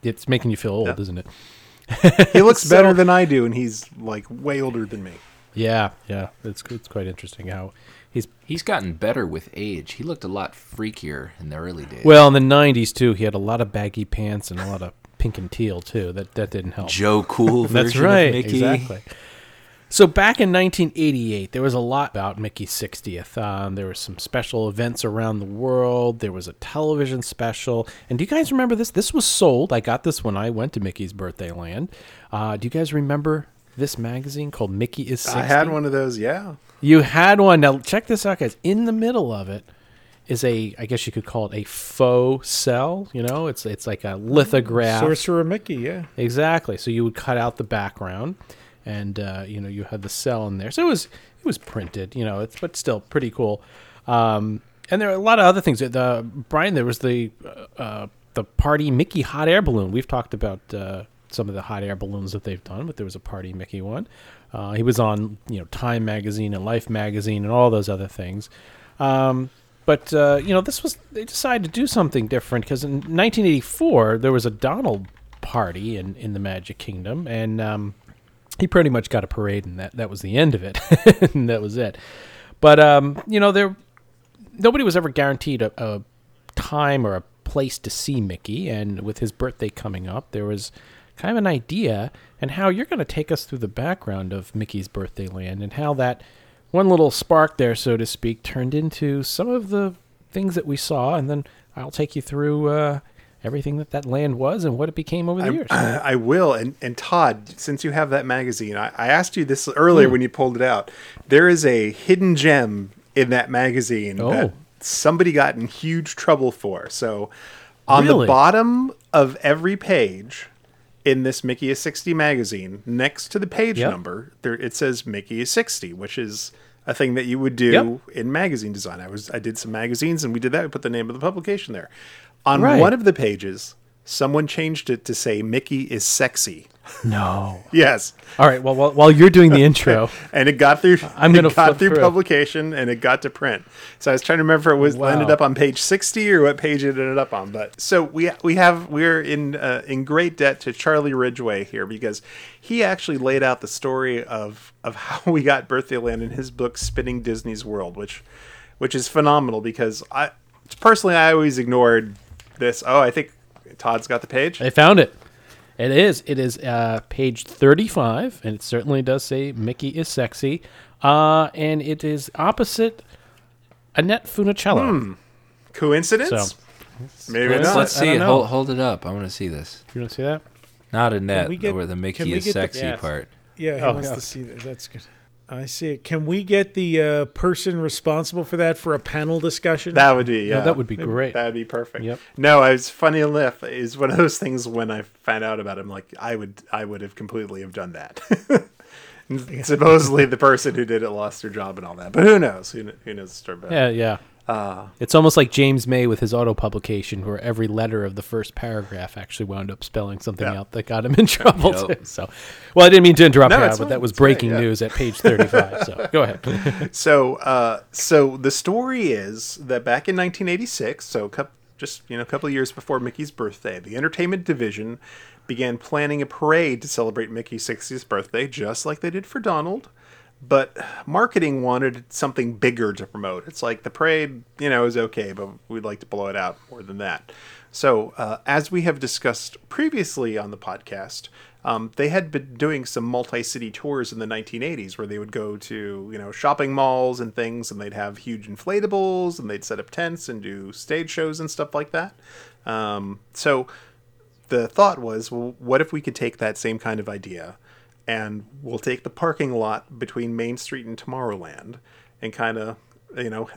it's making you feel old, isn't it? He looks better than I do, and he's like way older than me. Yeah, it's quite interesting how he's gotten better with age. He looked a lot freakier in the early days. Well, in the 90s too, he had a lot of baggy pants and a lot of pink and teal too. That didn't help. Joe Cool version. That's right, of Mickey. Exactly. So back in 1988, there was a lot about Mickey's 60th. There were some special events around the world. There was a television special. And do you guys remember this? This was sold. I got this when I went to Mickey's Birthday Land. Do you guys remember this magazine called Mickey is 60? I had one of those, yeah. You had one. Now, check this out, guys. In the middle of it is a, I guess you could call it a faux cell. You know, it's like a lithograph. Sorcerer Mickey, yeah. Exactly. So you would cut out the background. And, you know, you had the cell in there. So it was printed, you know, but still pretty cool. And there are a lot of other things. Brian, there was the Party Mickey hot air balloon. We've talked about some of the hot air balloons that they've done, but there was a Party Mickey one. He was on, you know, Time Magazine and Life Magazine and all those other things. But, you know, they decided to do something different because in 1984, there was a Donald party in the Magic Kingdom. And, he pretty much got a parade, and that was the end of it. And that was it. But, you know, nobody was ever guaranteed a time or a place to see Mickey. And with his birthday coming up, there was kind of an idea and how you're going to take us through the background of Mickey's Birthday Land and how that one little spark there, so to speak, turned into some of the things that we saw. And then I'll take you through everything that land was and what it became over the years. I will. And Todd, since you have that magazine, I asked you this earlier when you pulled it out. There is a hidden gem in that magazine that somebody got in huge trouble for. So on the bottom of every page in this Mickey is 60 magazine, next to the page number, it says Mickey is 60, which is a thing that you would do in magazine design. I did some magazines and we did that. We put the name of the publication there. On one of the pages, someone changed it to say Mickey is sexy. No. Yes. All right. Well, while you're doing the intro, and it got through, publication, and it got to print. So I was trying to remember if it was ended up on page 60 or what page it ended up on. But so we're in great debt to Charlie Ridgway here because he actually laid out the story of how we got Birthday Land in his book Spinning Disney's World, which is phenomenal because I always ignored this. Oh, I think Todd's got the page. I found it. It is page 35, and it certainly does say Mickey is sexy. And it is opposite Annette Funicello. Coincidence? So, maybe not. Let's see it. Hold it up. I want to see this. You want to see that? Not Annette, where the Mickey is sexy part. Yeah, he wants to see that. That's good. I see it. Can we get the person responsible for that for a panel discussion? That would be, yeah. No, that would be great. That would be perfect. Yep. No, it's funny enough. It's one of those things when I found out about it, I'm like, I would have completely have done that. Supposedly the person who did it lost their job and all that. But who knows? Who knows the story about it? Yeah, yeah. It's almost like James May with his auto-publication where every letter of the first paragraph actually wound up spelling something out that got him in trouble. Yep. Too. So, well, I didn't mean to interrupt you, but that was breaking news at page 35. So go ahead. So the story is that back in 1986, so a couple of years before Mickey's birthday, the entertainment division began planning a parade to celebrate Mickey's 60th birthday, just like they did for Donald. But marketing wanted something bigger to promote. It's like the parade, is okay, but we'd like to blow it out more than that. So as we have discussed previously on the podcast, they had been doing some multi-city tours in the 1980s where they would go to, shopping malls and things, and they'd have huge inflatables, and they'd set up tents and do stage shows and stuff like that. So the thought was, well, what if we could take that same kind of idea and we'll take the parking lot between Main Street and Tomorrowland and kind of,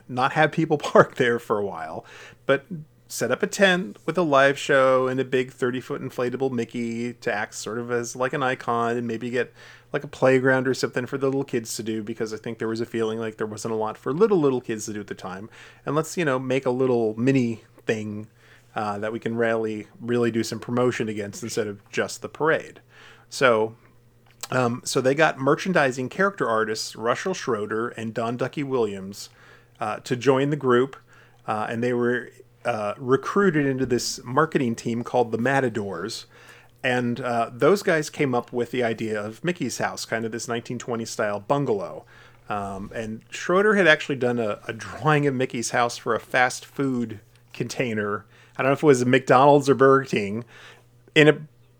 not have people park there for a while, but set up a tent with a live show and a big 30-foot inflatable Mickey to act sort of as like an icon, and maybe get like a playground or something for the little kids to do, because I think there was a feeling like there wasn't a lot for little kids to do at the time. And let's, make a little mini thing that we can really do some promotion against instead of just the parade. So they got merchandising character artists Russell Schroeder and Don Ducky Williams to join the group, and they were recruited into this marketing team called the Matadors. And those guys came up with the idea of Mickey's house, kind of this 1920s style bungalow. And Schroeder had actually done a drawing of Mickey's house for a fast food container. I don't know if it was a McDonald's or Burger King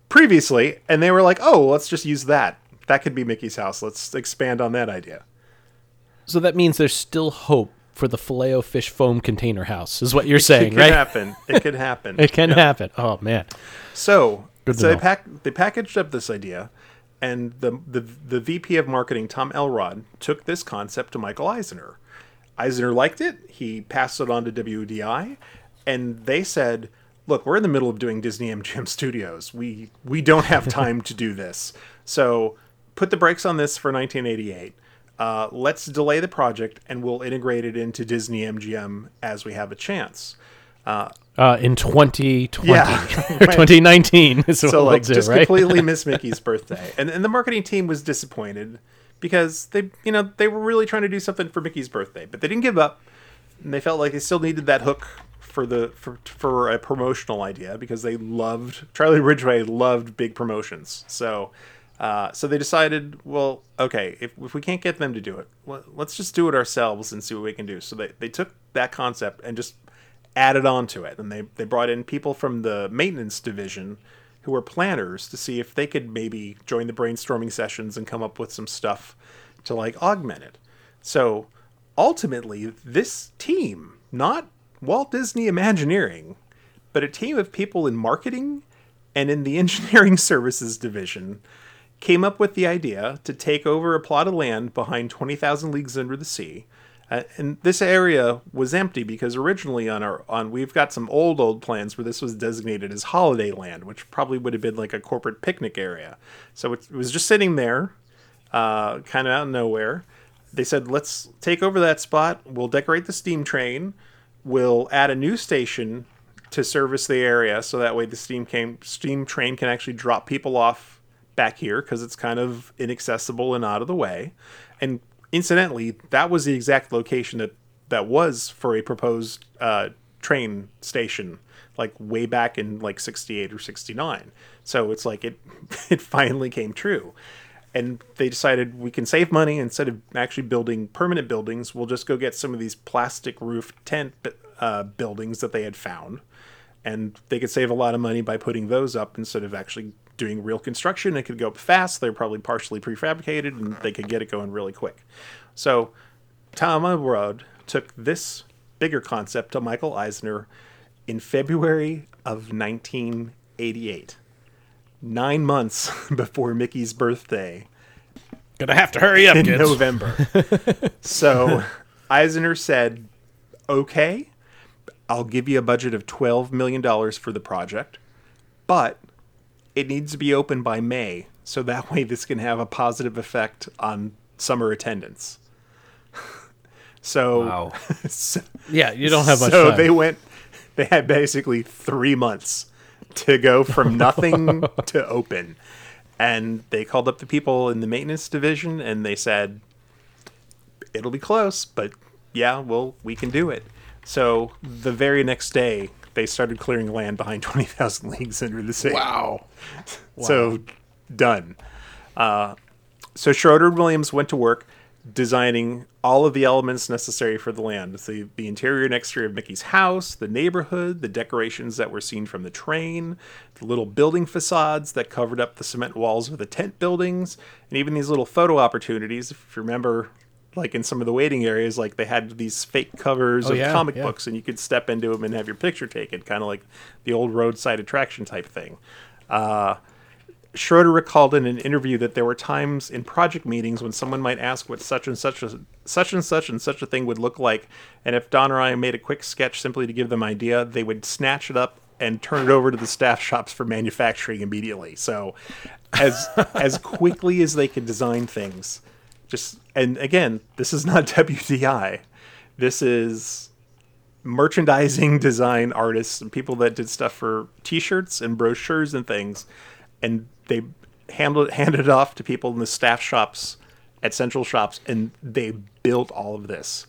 previously. And they were like, oh, let's just use that. That could be Mickey's house. Let's expand on that idea. So that means there's still hope for the Filet-O-Fish foam container house is what you're saying, right? It could happen. It can happen. Oh, man. So they packaged up this idea. And the VP of marketing, Tom Elrod, took this concept to Michael Eisner. Eisner liked it. He passed it on to WDI. And they said, look, we're in the middle of doing Disney MGM Studios. We don't have time to do this. So put the brakes on this for 1988. Let's delay the project, and we'll integrate it into Disney MGM as we have a chance. In 2020, or 2019 is what we'll do, just right? Completely miss Mickey's birthday. And the marketing team was disappointed because they were really trying to do something for Mickey's birthday, but they didn't give up. And they felt like they still needed that hook for a promotional idea, because they loved Charlie Ridgway loved big promotions. So they decided, well, okay, if we can't get them to do it, well, let's just do it ourselves and see what we can do. So they took that concept and just added on to it. And they brought in people from the maintenance division who were planners to see if they could maybe join the brainstorming sessions and come up with some stuff to like augment it. So ultimately this team, not Walt Disney Imagineering, but a team of people in marketing and in the engineering services division, came up with the idea to take over a plot of land behind 20,000 Leagues Under the Sea. And this area was empty because originally we've got some old plans where this was designated as holiday land, which probably would have been like a corporate picnic area. So it was just sitting there, kind of out of nowhere. They said, let's take over that spot. We'll decorate the steam train. We'll add a new station to service the area, so that way the steam train can actually drop people off back here, because it's kind of inaccessible and out of the way. And incidentally, that was the exact location that was for a proposed train station, like way back in like 68 or 69. So it's like it finally came true. And they decided we can save money. Instead of actually building permanent buildings, we'll just go get some of these plastic roof tent buildings that they had found. And they could save a lot of money by putting those up instead of actually doing real construction. It could go up fast. They're probably partially prefabricated, and they could get it going really quick. So Tom Elrod took this bigger concept to Michael Eisner in February of 1988. 9 months before Mickey's birthday, Gonna have to hurry up, kids. In November. So Eisner said, okay, I'll give you a budget of $12 million for the project, but it needs to be open by May, so that way this can have a positive effect on summer attendance. So, wow. So yeah, you don't have much time. So they had basically 3 months to go from nothing to open. And they called up the people in the maintenance division and they said, it'll be close, but yeah, well, we can do it. So the very next day, they started clearing land behind 20,000 Leagues Under the Sea. Wow. So done. So Schroeder and Williams went to work designing all of the elements necessary for the land. The interior and exterior of Mickey's house, the neighborhood, the decorations that were seen from the train, the little building facades that covered up the cement walls of the tent buildings, and even these little photo opportunities. If you remember, like in some of the waiting areas, like they had these fake covers of comic books, and you could step into them and have your picture taken, kind of like the old roadside attraction type thing. Schroeder recalled in an interview that there were times in project meetings when someone might ask what such and such a thing would look like, and if Don or I made a quick sketch simply to give them idea, they would snatch it up and turn it over to the staff shops for manufacturing immediately. So as quickly as they could design things, and again, this is not WDI. This is merchandising design artists and people that did stuff for t-shirts and brochures and things. And they handed it off to people in the staff shops at central shops, and they built all of this.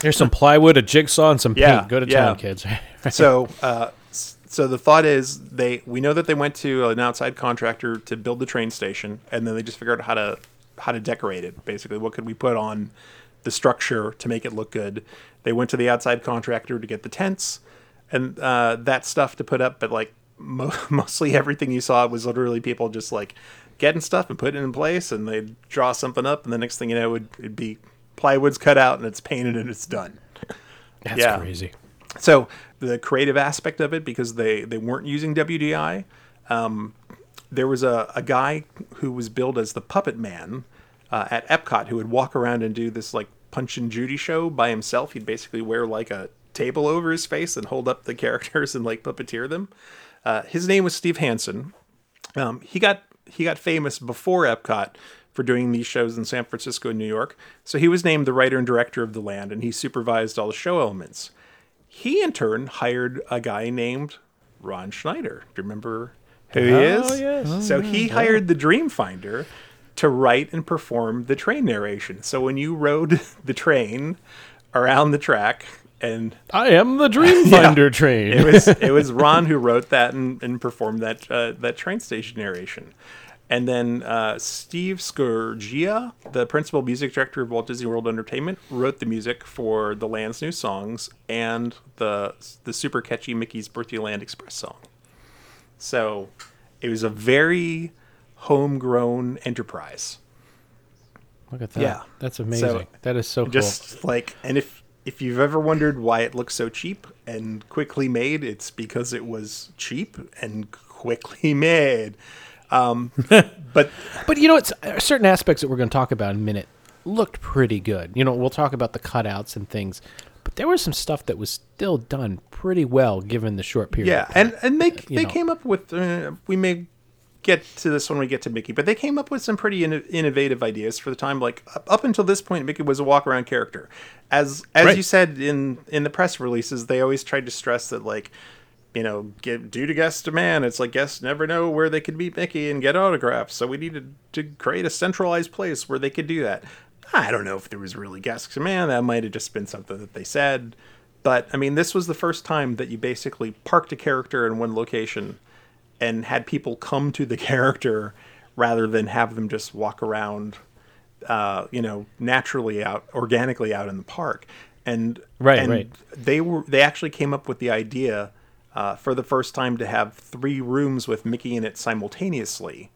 Here's some plywood, a jigsaw, and some paint. Go to town, kids. So the thought is we know that they went to an outside contractor to build the train station, and then they just figured out how to decorate it. Basically, what could we put on the structure to make it look good? They went to the outside contractor to get the tents and that stuff to put up, but like. Mostly everything you saw was literally people just like getting stuff and putting it in place, and they'd draw something up, and the next thing you know, it'd be plywood's cut out and it's painted and it's done. That's crazy. So the creative aspect of it, because they weren't using WDI, there was a guy who was billed as the Puppet Man at Epcot who would walk around and do this like Punch and Judy show by himself. He'd basically wear like a table over his face and hold up the characters and like puppeteer them. His name was Steve Hansen. He got famous before Epcot for doing these shows in San Francisco and New York. So he was named the writer and director of the land, and he supervised all the show elements. He, in turn, hired a guy named Ron Schneider. Do you remember who he is? Oh, yes. So he hired the Dreamfinder to write and perform the train narration. So when you rode the train around the track... And I am the Dreamfinder train. It was Ron who wrote that and performed that that train station narration. And then Steve Scorgia, the principal music director of Walt Disney World Entertainment, wrote the music for the land's new songs and the super catchy Mickey's Birthday Land Express song. So it was a very homegrown enterprise. Look at that. Yeah. That's amazing. So, that is so cool. Just like, and If you've ever wondered why it looks so cheap and quickly made, it's because it was cheap and quickly made. But you know, it's certain aspects that we're going to talk about in a minute looked pretty good. You know, we'll talk about the cutouts and things, but there was some stuff that was still done pretty well given the short period. Yeah, and they came up with we may get to this when we get to Mickey, but they came up with some pretty innovative ideas for the time. Like up until this point, Mickey was a walk around character. As right. You said in the press releases, they always tried to stress that, like, you know, due to guest demand, it's like guests never know where they could meet Mickey and get autographs. So we needed to create a centralized place where they could do that. I don't know if there was really guest demand. That might have just been something that they said. But I mean, this was the first time that you basically parked a character in one location and had people come to the character rather than have them just walk around, naturally organically out in the park. They actually came up with the idea for the first time to have 3 rooms with Mickey in it simultaneously.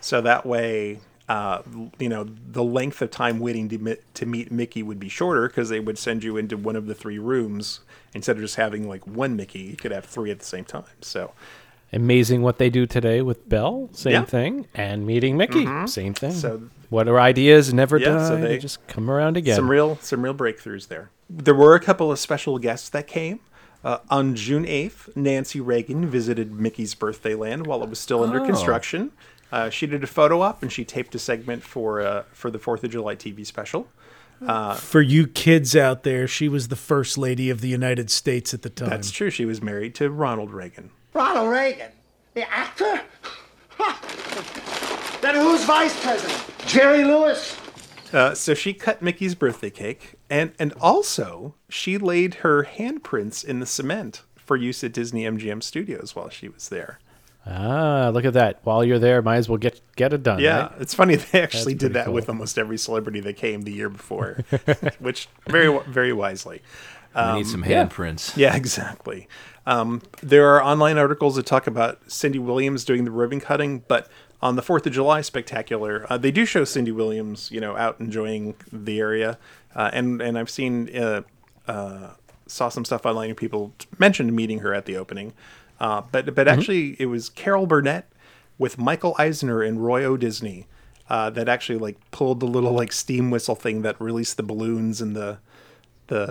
So that way, the length of time waiting to meet Mickey would be shorter, because they would send you into one of the 3 rooms instead of just having like one Mickey. You could have 3 at the same time. So. Amazing what they do today with Belle, same thing, and meeting Mickey, same thing. So what are ideas never die? So they just come around again. Some real breakthroughs there. There were a couple of special guests that came. On June 8th, Nancy Reagan visited Mickey's Birthday Land while it was still under construction. She did a photo op and she taped a segment for the 4th of July TV special. For you kids out there, she was the first lady of the United States at the time. That's true. She was married to Ronald Reagan. Ronald Reagan, the actor? Then who's vice president? Jerry Lewis. So she cut Mickey's birthday cake, and also she laid her handprints in the cement for use at Disney MGM Studios while she was there. Ah, look at that. While you're there, might as well get it done. Yeah, right? It's funny. They actually did that with almost every celebrity that came the year before, which very, very wisely. We need some handprints. Yeah, exactly. There are online articles that talk about Cindy Williams doing the ribbon cutting, but on the 4th of July spectacular, they do show Cindy Williams, out enjoying the area. And I've seen, saw some stuff online and people mentioned meeting her at the opening. But actually, it was Carol Burnett with Michael Eisner and Roy O. Disney that actually pulled the little steam whistle thing that released the balloons and the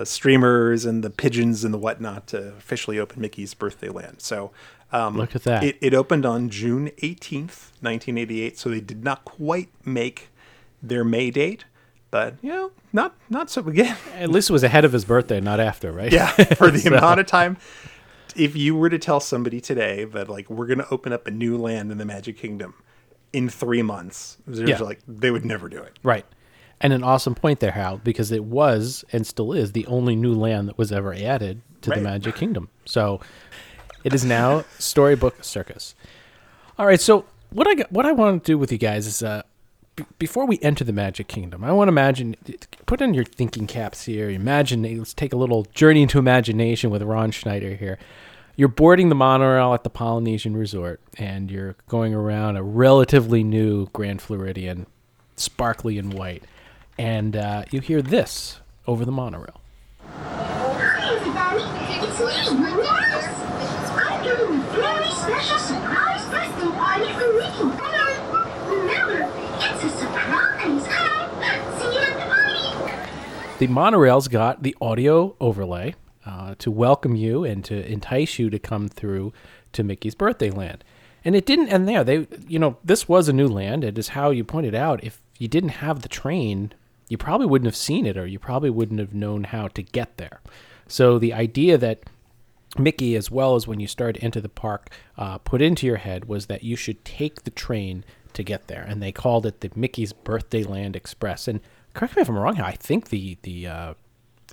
streamers and the pigeons and the whatnot to officially open Mickey's Birthday Land. So look at that. It opened on June 18th, 1988. So they did not quite make their May date. But, not so again. At least it was ahead of his birthday, not after, right? Yeah, for the amount of time. If you were to tell somebody today that we're going to open up a new land in the Magic Kingdom in 3 months, they would never do it. Right. And an awesome point there, Hal, because it was and still is the only new land that was ever added to the Magic Kingdom. So it is now Storybook Circus. All right. So what I want to do with you guys is before we enter the Magic Kingdom, I want to put on your thinking caps here. Let's take a little journey into imagination with Ron Schneider here. You're boarding the monorail at the Polynesian Resort, and you're going around a relatively new Grand Floridian, sparkly and white. And you hear this over the monorail. Hi, everybody. It's me, Manaus. I got a very special surprise birthday party for Mickey. But remember, it's a surprise. Hi. See you at the party. The monorail's got the audio overlay. To welcome you and to entice you to come through to Mickey's Birthday Land. And it didn't end there. This was a new land. It is how you pointed out. If you didn't have the train, you probably wouldn't have seen it, or you probably wouldn't have known how to get there. So the idea that Mickey, as well as when you started into the park, put into your head was that you should take the train to get there. And they called it the Mickey's Birthday Land Express. And correct me if I'm wrong, I think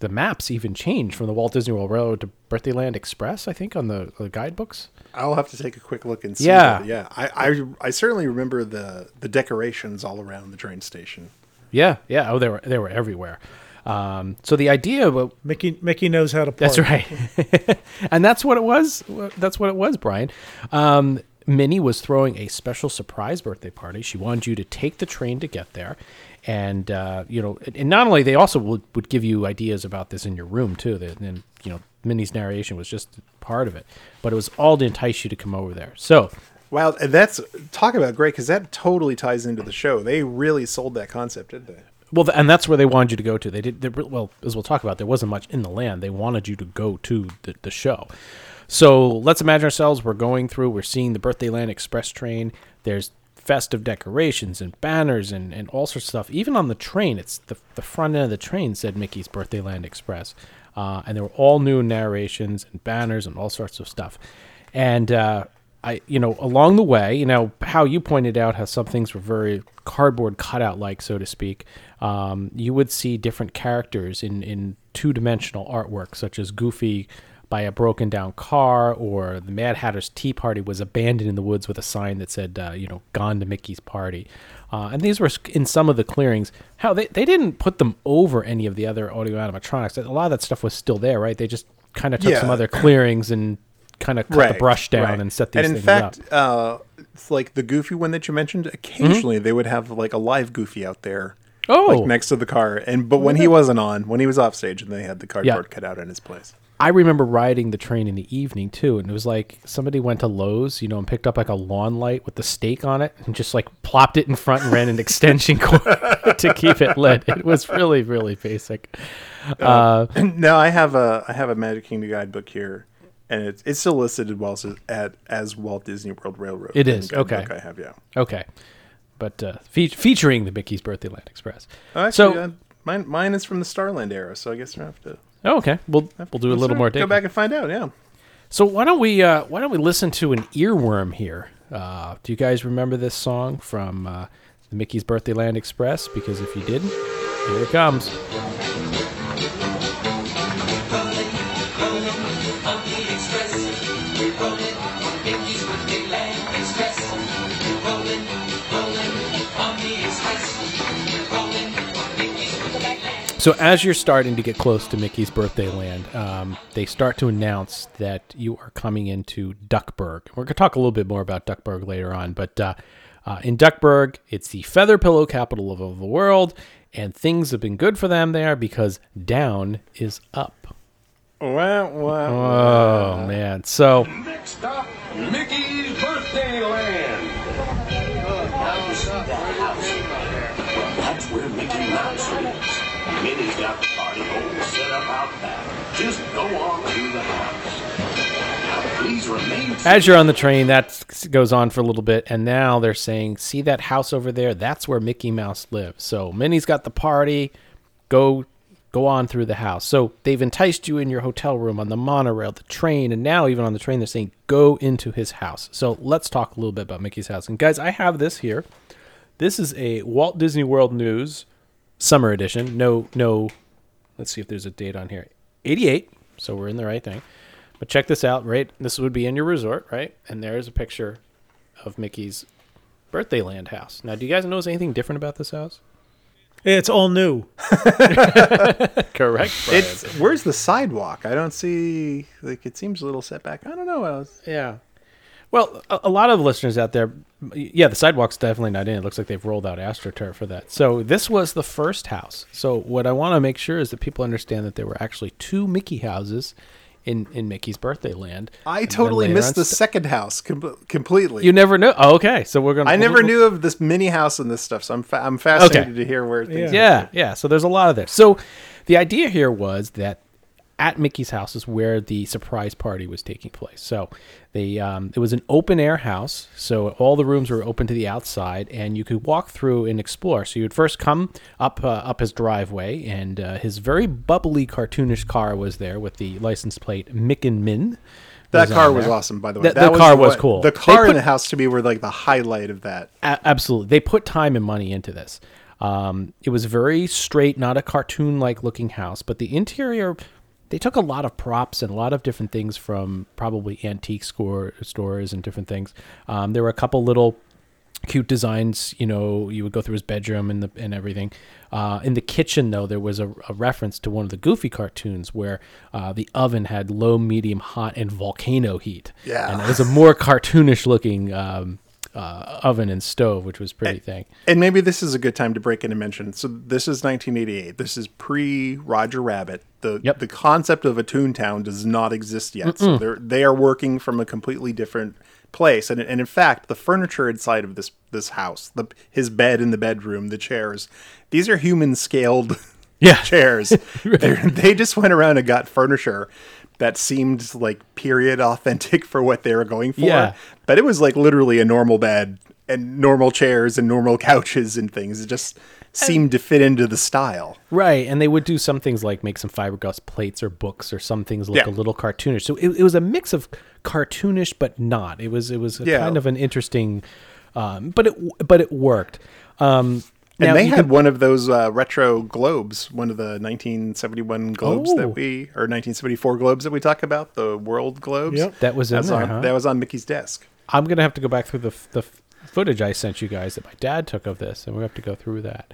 the maps even changed from the Walt Disney World Railroad to Birthday Land Express, I think, on the guidebooks. I'll have to take a quick look and see. Yeah. That. Yeah. I certainly remember the decorations all around the train station. Yeah. Yeah. Oh, they were everywhere. So the idea of Mickey knows how to park. That's right. And that's what it was. That's what it was, Brian. Minnie was throwing a special surprise birthday party. She wanted you to take the train to get there. And, and not only, they also would give you ideas about this in your room, too. And, Minnie's narration was just part of it. But it was all to entice you to come over there. So, wow, talk about great, because that totally ties into the show. They really sold that concept, didn't they? Well, and that's where they wanted you to go to. Well, as we'll talk about, there wasn't much in the land. They wanted you to go to the show. So let's imagine ourselves, we're seeing the Birthday Land Express train. There's festive decorations and banners and all sorts of stuff. Even on the train, it's the front end of the train said Mickey's Birthday Land Express. And there were all new narrations and banners and all sorts of stuff. And, along the way, how you pointed out how some things were very cardboard cutout-like, so to speak, you would see different characters in two-dimensional artwork, such as Goofy by a broken-down car, or the Mad Hatter's Tea Party was abandoned in the woods with a sign that said, gone to Mickey's party. And these were in some of the clearings. How they didn't put them over any of the other audio animatronics. A lot of that stuff was still there, right? They just kind of took some other clearings and kind of cut the brush down and set these things up. And in fact, it's like the Goofy one that you mentioned, occasionally they would have a live Goofy out there. Oh, next to the car. But when he wasn't on, when he was off stage, and they had the cardboard cut out in his place. I remember riding the train in the evening too, and it was like somebody went to Lowe's, you know, and picked up like a lawn light with the stake on it and just like plopped it in front and ran an extension cord to keep it lit. It was really, really basic. No, I have a Magic Kingdom guidebook here, and it's still listed as Walt Disney World Railroad. It is okay. I have, yeah. Okay, but featuring the Mickey's Birthday Land Express. Oh, actually, so mine is from the Starland era, so I guess we'll have to. Oh, okay. We'll do a little more digging. Go back and find out, yeah. So why don't we listen to an earworm here? Do you guys remember this song from the Mickey's Birthday Land Express? Because if you didn't, here it comes. So as you're starting to get close to Mickey's Birthday Land, they start to announce that you are coming into Duckburg. We're going to talk a little bit more about Duckburg later on, but in Duckburg, it's the feather pillow capital of the world, and things have been good for them there because down is up. Wah, wah, wah. Oh, man. So next up, Mickey's Birthday Land. That's where Mickey Mouse lives. Minnie's got the party hole set up out back. Just go on through the house. Now, please remain. As you're on the train, that goes on for a little bit, and now they're saying, "See that house over there? That's where Mickey Mouse lives." So Minnie's got the party. Go on through the house. So they've enticed you in your hotel room, on the monorail, the train, and now even on the train, they're saying, "Go into his house." So let's talk a little bit about Mickey's house. And guys, I have this here. This is a Walt Disney World News. Summer edition. No. Let's see if there's a date on here. 88. So we're in the right thing. But check this out, right? This would be in your resort, right? And there's a picture of Mickey's Birthday Land house. Now, do you guys notice anything different about this house? It's all new. Correct. Where's the sidewalk? I don't see. Like, it seems a little set back. I don't know. Yeah. Well, a lot of listeners out there, yeah, the sidewalk's definitely not in. It looks like they've rolled out AstroTurf for that. So this was the first house. So what I want to make sure is that people understand that there were actually two Mickey houses in Mickey's Birthday Land. I totally missed the second house completely. You never knew? Oh, okay. So we're going. I never knew of this mini house and this stuff, so I'm fascinated to hear where things are. Yeah. So there's a lot of this. So the idea here was that at Mickey's house is where the surprise party was taking place. So they it was an open-air house, so all the rooms were open to the outside, and you could walk through and explore. So you would first come up his driveway, and his very bubbly, cartoonish car was there with the license plate Mick and Min. That car was awesome, by the way. That car was cool. The car in the house, to me, were like the highlight of that. Absolutely. They put time and money into this. It was very straight, not a cartoon-like looking house, but the interior... They took a lot of props and a lot of different things from probably antique stores and different things. There were a couple little cute designs, you know, you would go through his bedroom and everything. In the kitchen, though, there was a reference to one of the Goofy cartoons where the oven had low, medium, hot, and volcano heat. Yeah. And it was a more cartoonish-looking oven and stove, which was pretty thing. And maybe this is a good time to break in and mention. So this is 1988. This is pre Roger Rabbit. The concept of a Toontown does not exist yet. Mm-mm. So they are working from a completely different place. And in fact, the furniture inside of this house, his bed in the bedroom, the chairs, these are human scaled chairs. Right. They just went around and got furniture that seemed like period authentic for what they were going for. Yeah. But it was like literally a normal bed and normal chairs and normal couches and things. It just seemed to fit into the style. Right. And they would do some things like make some fiberglass plates or books or some things look a little cartoonish. So it was a mix of cartoonish, but not. It was a kind of an interesting, but it worked. And now, they had one of those retro globes, one of the 1971 globes or 1974 globes that we talk about, the World Globes. Yep. That was that was on Mickey's desk. I'm going to have to go back through the footage I sent you guys that my dad took of this, and we have to go through that.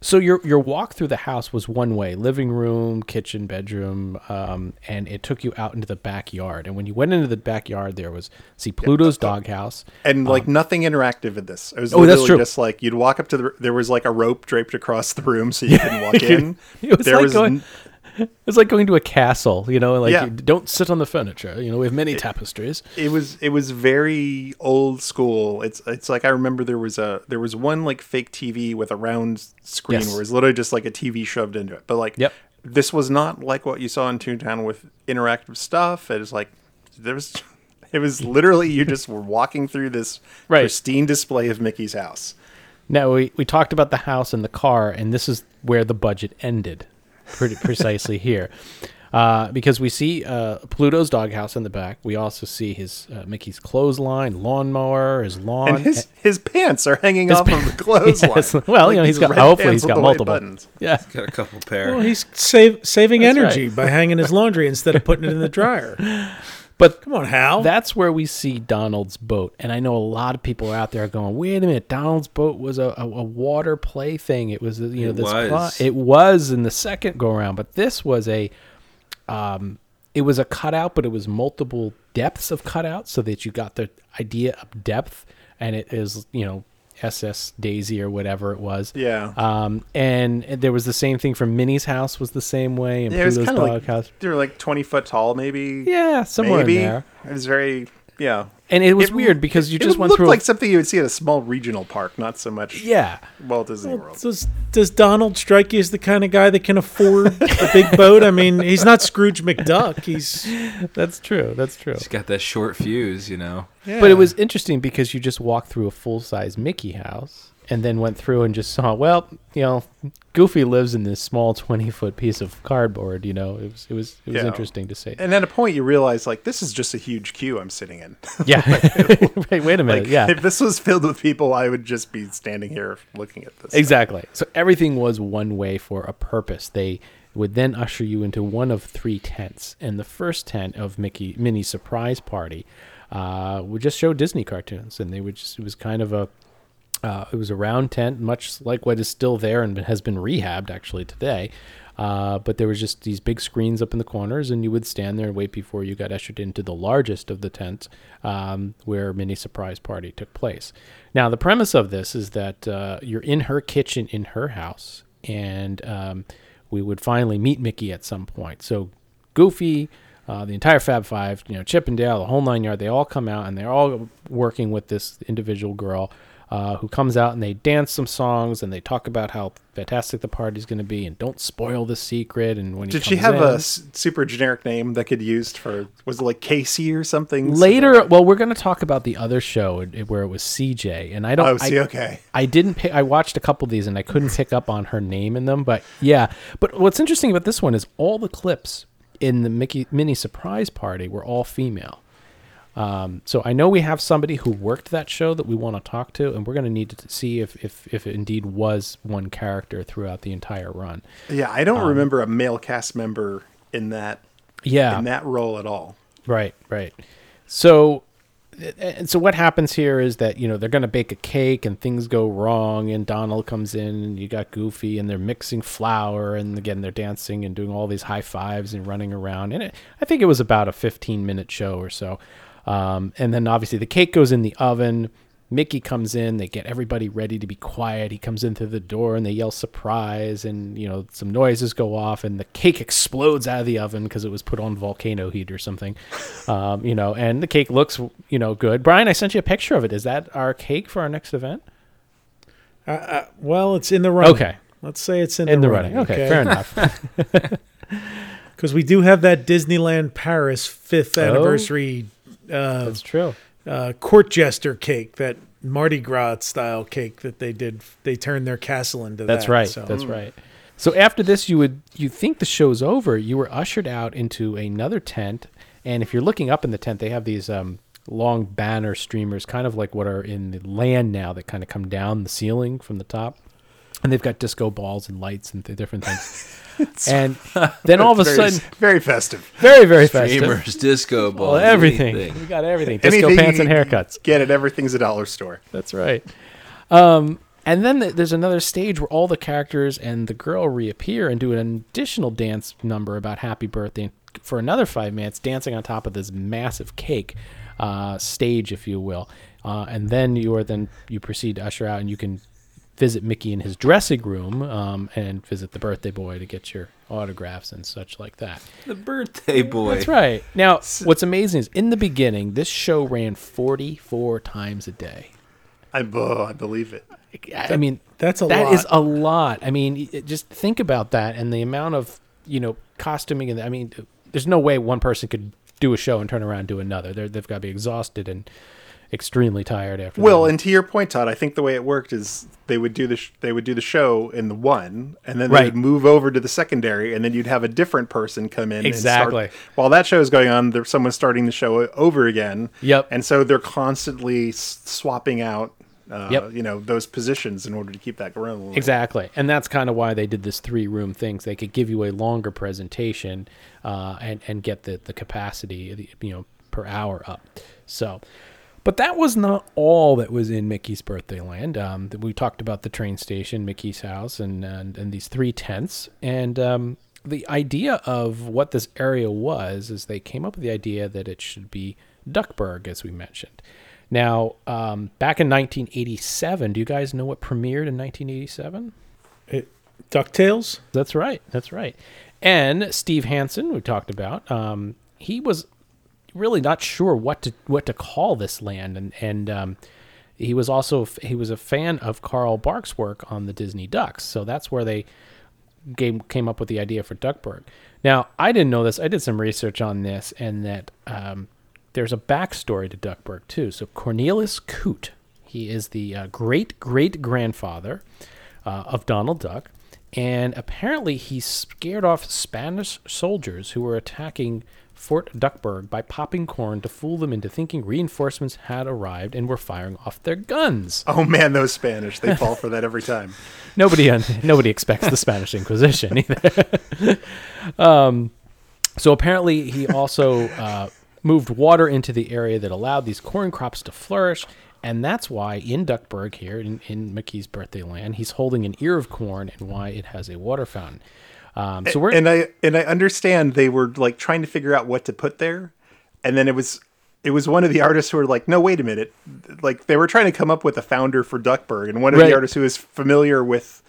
So your walk through the house was one way, living room, kitchen, bedroom, and it took you out into the backyard. And when you went into the backyard, there was, Pluto's doghouse. And, nothing interactive in this. It was literally just, you'd walk up to there was, a rope draped across the room so you couldn't walk in. It was there like was going... It's like going to a castle, you know, like you don't sit on the furniture. You know, we have many tapestries. It was very old school. It's like I remember there was one like fake TV with a round screen where it's literally just like a TV shoved into it. But like this was not like what you saw in Toontown with interactive stuff. It was like it was literally you just were walking through this pristine display of Mickey's house. Now we talked about the house and the car, and this is where the budget ended. Pretty precisely here, because we see Pluto's doghouse in the back. We also see his Mickey's clothesline, lawnmower, his lawn, and his pants are hanging off of the clothesline. Well, like, you know, hopefully he's got multiple buttons. Yeah, he's got a couple pairs. Well, he's saving that's energy by hanging his laundry instead of putting it in the dryer. But come on, Hal. That's where we see Donald's boat. And I know a lot of people out there are going, wait a minute, Donald's boat was a water play thing. It was, you know, it was in the second go around, but this was it was a cutout, but it was multiple depths of cutouts so that you got the idea of depth. And it is, you know, SS Daisy or whatever it was. Yeah. And there was the same thing from Minnie's house was the same way. And Pluto's doghouse. They were like 20 foot tall maybe. Yeah, somewhere in there. It was very, And it was weird because you just went through. It looked like something you would see at a small regional park, not so much Walt Disney World. Does Donald strike you as the kind of guy that can afford a big boat? I mean, he's not Scrooge McDuck. That's true. He's got that short fuse, you know. Yeah. But it was interesting because you just walked through a full-size Mickey house and then went through and just saw, well, you know, Goofy lives in this small 20-foot piece of cardboard, you know. It was interesting to see. And at a point you realize, like, this is just a huge queue I'm sitting in. Yeah. Like, wait a minute. Like, if this was filled with people, I would just be standing here looking at this. Exactly. Stuff. So everything was one way for a purpose. They would then usher you into one of three tents. And the first tent of Minnie's surprise party would just show Disney cartoons, and they would just, it was kind of a it was a round tent, much like what is still there and has been rehabbed actually today. But there was just these big screens up in the corners, and you would stand there and wait before you got ushered into the largest of the tents, where Minnie's surprise party took place. Now, the premise of this is that you're in her kitchen in her house, and we would finally meet Mickey at some point. So Goofy, the entire Fab Five, you know, Chip and Dale, the whole nine yard, they all come out, and they're all working with this individual girl, who comes out, and they dance some songs, and they talk about how fantastic the party's going to be, and don't spoil the secret. And when did she have a super generic name that could used for, was it like Casey or something? Later, well, we're going to talk about the other show where it was CJ, and I don't. Oh, see, okay. I didn't. I watched a couple of these, and I couldn't pick up on her name in them, but yeah. But what's interesting about this one is all the clips in the Minnie surprise party were all female. So I know we have somebody who worked that show that we want to talk to, and we're going to need to see if it indeed was one character throughout the entire run. Yeah, I don't remember a male cast member in that role at all. Right. So what happens here is that, you know, they're going to bake a cake and things go wrong, and Donald comes in, and you got Goofy, and they're mixing flour, and again they're dancing and doing all these high fives and running around. And I think it was about a 15-minute show or so. And then obviously the cake goes in the oven. Mickey comes in, they get everybody ready to be quiet. He comes in through the door and they yell surprise, and, you know, some noises go off and the cake explodes out of the oven because it was put on volcano heat or something. You know, and the cake looks, you know, good. Brian, I sent you a picture of it. Is that our cake for our next event? Well, it's in the running. Okay. Let's say it's in the running. Okay, fair enough. Because we do have that Disneyland Paris 5th anniversary that's true. Court jester cake, that Mardi Gras style cake that they did. They turned their castle into that. That's right. So. That's right. So after this, you think the show's over. You were ushered out into another tent, and if you're looking up in the tent, they have these long banner streamers, kind of like what are in the land now, that kind of come down the ceiling from the top. And they've got disco balls and lights and different things. And then all of a sudden... Very festive. Very, very festive. Streamers, disco balls. Well, everything. Anything. We got everything. Disco pants and haircuts. Get it. Everything's a dollar store. That's right. And then there's another stage where all the characters and the girl reappear and do an additional dance number about Happy Birthday for another 5 minutes, dancing on top of this massive cake stage, if you will. And then you proceed to usher out, and you can... visit Mickey in his dressing room and visit the birthday boy to get your autographs and such like that. The birthday boy. That's right. Now, what's amazing is in the beginning, this show ran 44 times a day. I believe it. I mean, that is a lot. I mean, just think about that and the amount of, costuming. And I mean, there's no way one person could do a show and turn around and do another. They've got to be exhausted and extremely tired after. Well, and to your point, Todd, I think the way it worked is they would do the show in the one, and then they would move over to the secondary, and then you'd have a different person come in. Exactly. And start, while that show is going on, there's someone starting the show over again. Yep. And so they're constantly swapping out. Those positions in order to keep that going. Exactly. And that's kind of why they did this 3-room thing. So they could give you a longer presentation and get the capacity, per hour up. So, but that was not all that was in Mickey's Birthday Land. We talked about the train station, Mickey's house, and these 3 tents. And the idea of what this area was is they came up with the idea that it should be Duckburg, as we mentioned. Now, back in 1987, do you guys know what premiered in 1987? DuckTales? That's right. And Steve Hansen, we talked about, he was really not sure what to call this land, and he was a fan of Carl Barks' work on the Disney Ducks, so that's where they came up with the idea for Duckburg. Now, I didn't know this. I did some research on this, and that. There's a backstory to Duckburg, too. So Cornelius Coote, he is the great-great-grandfather of Donald Duck, and apparently he scared off Spanish soldiers who were attacking Fort Duckburg by popping corn to fool them into thinking reinforcements had arrived and were firing off their guns. Oh, man, those Spanish. They fall for that every time. Nobody expects the Spanish Inquisition either. So apparently he also... moved water into the area that allowed these corn crops to flourish, and that's why in Duckburg here, in Mickey's Birthday Land, he's holding an ear of corn and why it has a water fountain. I understand they were like trying to figure out what to put there, and then it was one of the artists who were like, no, wait a minute. Like they were trying to come up with a founder for Duckburg, and one of the artists who is familiar with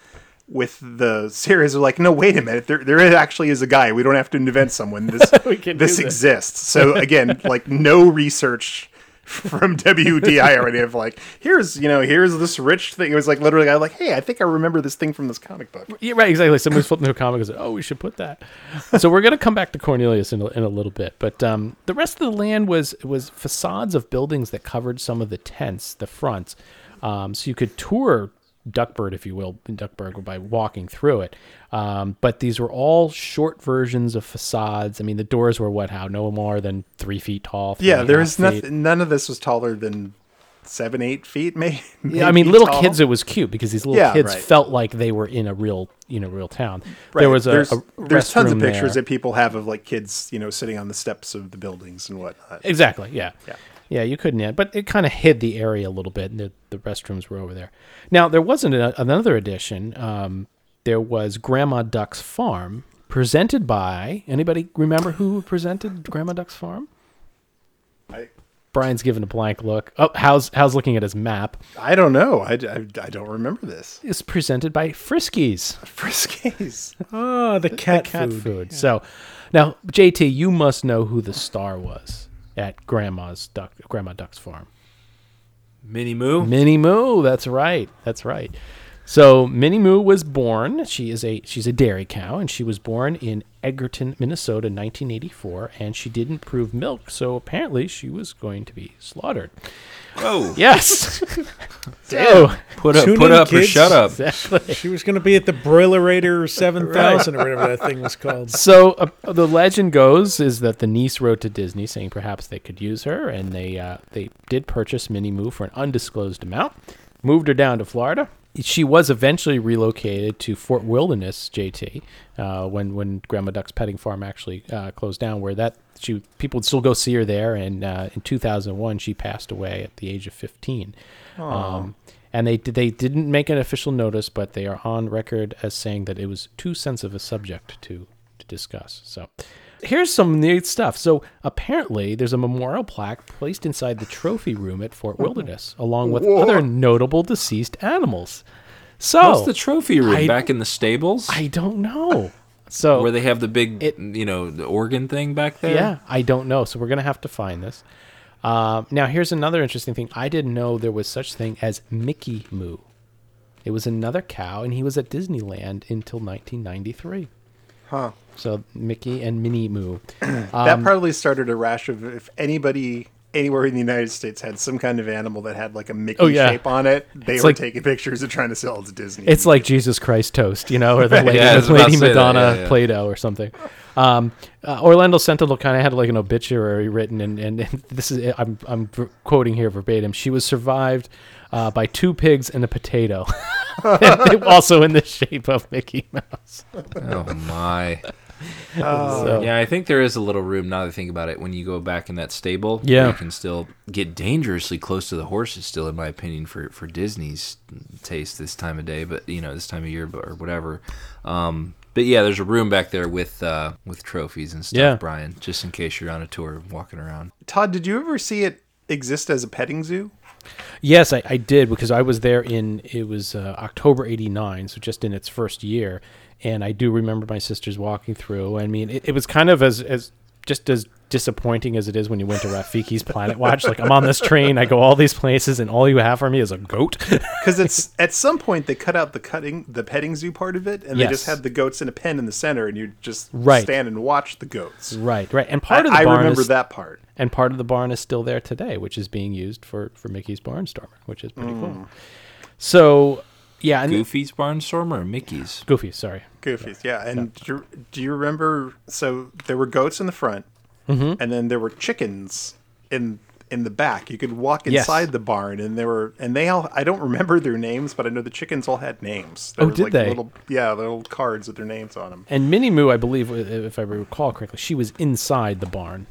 the series are like, no, wait a minute. There actually is a guy. We don't have to invent someone. This exists. So again, like no research from WDI already of like, here's this rich thing. It was like literally, I was like, hey, I think I remember this thing from this comic book. Yeah, right. Exactly. Someone's flipping through a comic and said, oh, we should put that. So we're going to come back to Cornelius in a little bit, but the rest of the land was facades of buildings that covered some of the tents, the fronts. So you could tour Duckburg, if you will, in Duckburg by walking through it. But these were all short versions of facades. I mean, the doors were no more than 3 feet tall. Yeah, there was nothing. None of this was taller than 7-8 feet. Maybe I mean, little tall. Kids. It was cute because these little kids felt like they were in a real town. Right. There was there's tons of pictures that people have of like kids, sitting on the steps of the buildings and whatnot. Exactly. Yeah. Yeah, you couldn't add, but it kind of hid the area a little bit, and the restrooms were over there. Now, there wasn't another edition. There was Grandma Duck's Farm, presented by... Anybody remember who presented Grandma Duck's Farm? Brian's given a blank look. Oh, Hal's looking at his map. I don't know. I don't remember this. It's presented by Friskies. Friskies. Oh, the cat food. Yeah. So, now, JT, you must know who the star was at Grandma Duck's farm. Minnie Moo. That's right. So Minnie Moo was born. She's a dairy cow, and she was born in Egerton, Minnesota, in 1984. And she didn't prove milk, so apparently she was going to be slaughtered. Oh yes. Damn. Put up or shut up. Exactly. She was going to be at the Broilerator 7000 or whatever that thing was called. So the legend goes is that the niece wrote to Disney saying perhaps they could use her, and they did purchase Minnie Moo for an undisclosed amount, moved her down to Florida. She was eventually relocated to Fort Wilderness, JT, when Grandma Duck's petting farm actually closed down, where people would still go see her there. And in 2001, she passed away at the age of 15. And they didn't make an official notice, but they are on record as saying that it was too sensitive a subject to discuss. So here's some neat stuff. So apparently there's a memorial plaque placed inside the trophy room at Fort Wilderness, along with other notable deceased animals. So what's the trophy room back in the stables? I don't know. So where they have the big, the organ thing back there? Yeah, I don't know. So we're going to have to find this. Now, here's another interesting thing. I didn't know there was such thing as Mickey Moo. It was another cow, and he was at Disneyland until 1993. Huh. So Mickey and Minnie Moo. That probably started a rash of if anybody anywhere in the United States had some kind of animal that had like a Mickey shape on it, they were taking pictures and trying to sell it to Disney. It's like Jesus Christ toast, or the Lady, Lady Madonna Play-Doh or something. Orlando Sentinel kind of had like an obituary written, and this is I'm quoting here verbatim. She was survived by two pigs and a potato, and also in the shape of Mickey Mouse. Oh my! So. Yeah, I think there is a little room now that I think about it. When you go back in that stable, you can still get dangerously close to the horses. Still, in my opinion, for Disney's taste this time of day, but this time of year or whatever. But yeah, there's a room back there with trophies and stuff, Brian, just in case you're on a tour walking around. Todd, did you ever see it exist as a petting zoo? Yes, I did, because I was there it was October 1989, so just in its first year. And I do remember my sisters walking through. I mean, it was kind of as disappointing as it is when you went to Rafiki's Planet Watch. Like, I'm on this train, I go all these places, and all you have for me is a goat. Because it's at some point they cut out the petting zoo part of it, and they just had the goats in a pen in the center, and you just stand and watch the goats. Right. And part of the barn, I remember that part. And part of the barn is still there today, which is being used for Mickey's Barnstormer, which is pretty cool. So. Yeah, Goofy's Barnstormer or Mickey's? Goofy's, sorry. Goofy's, yeah. And do you remember? So there were goats in the front, and then there were chickens in the back. You could walk inside the barn, and I don't remember their names, but I know the chickens all had names. Did they? Little cards with their names on them. And Minnie Moo, I believe, if I recall correctly, she was inside the barn.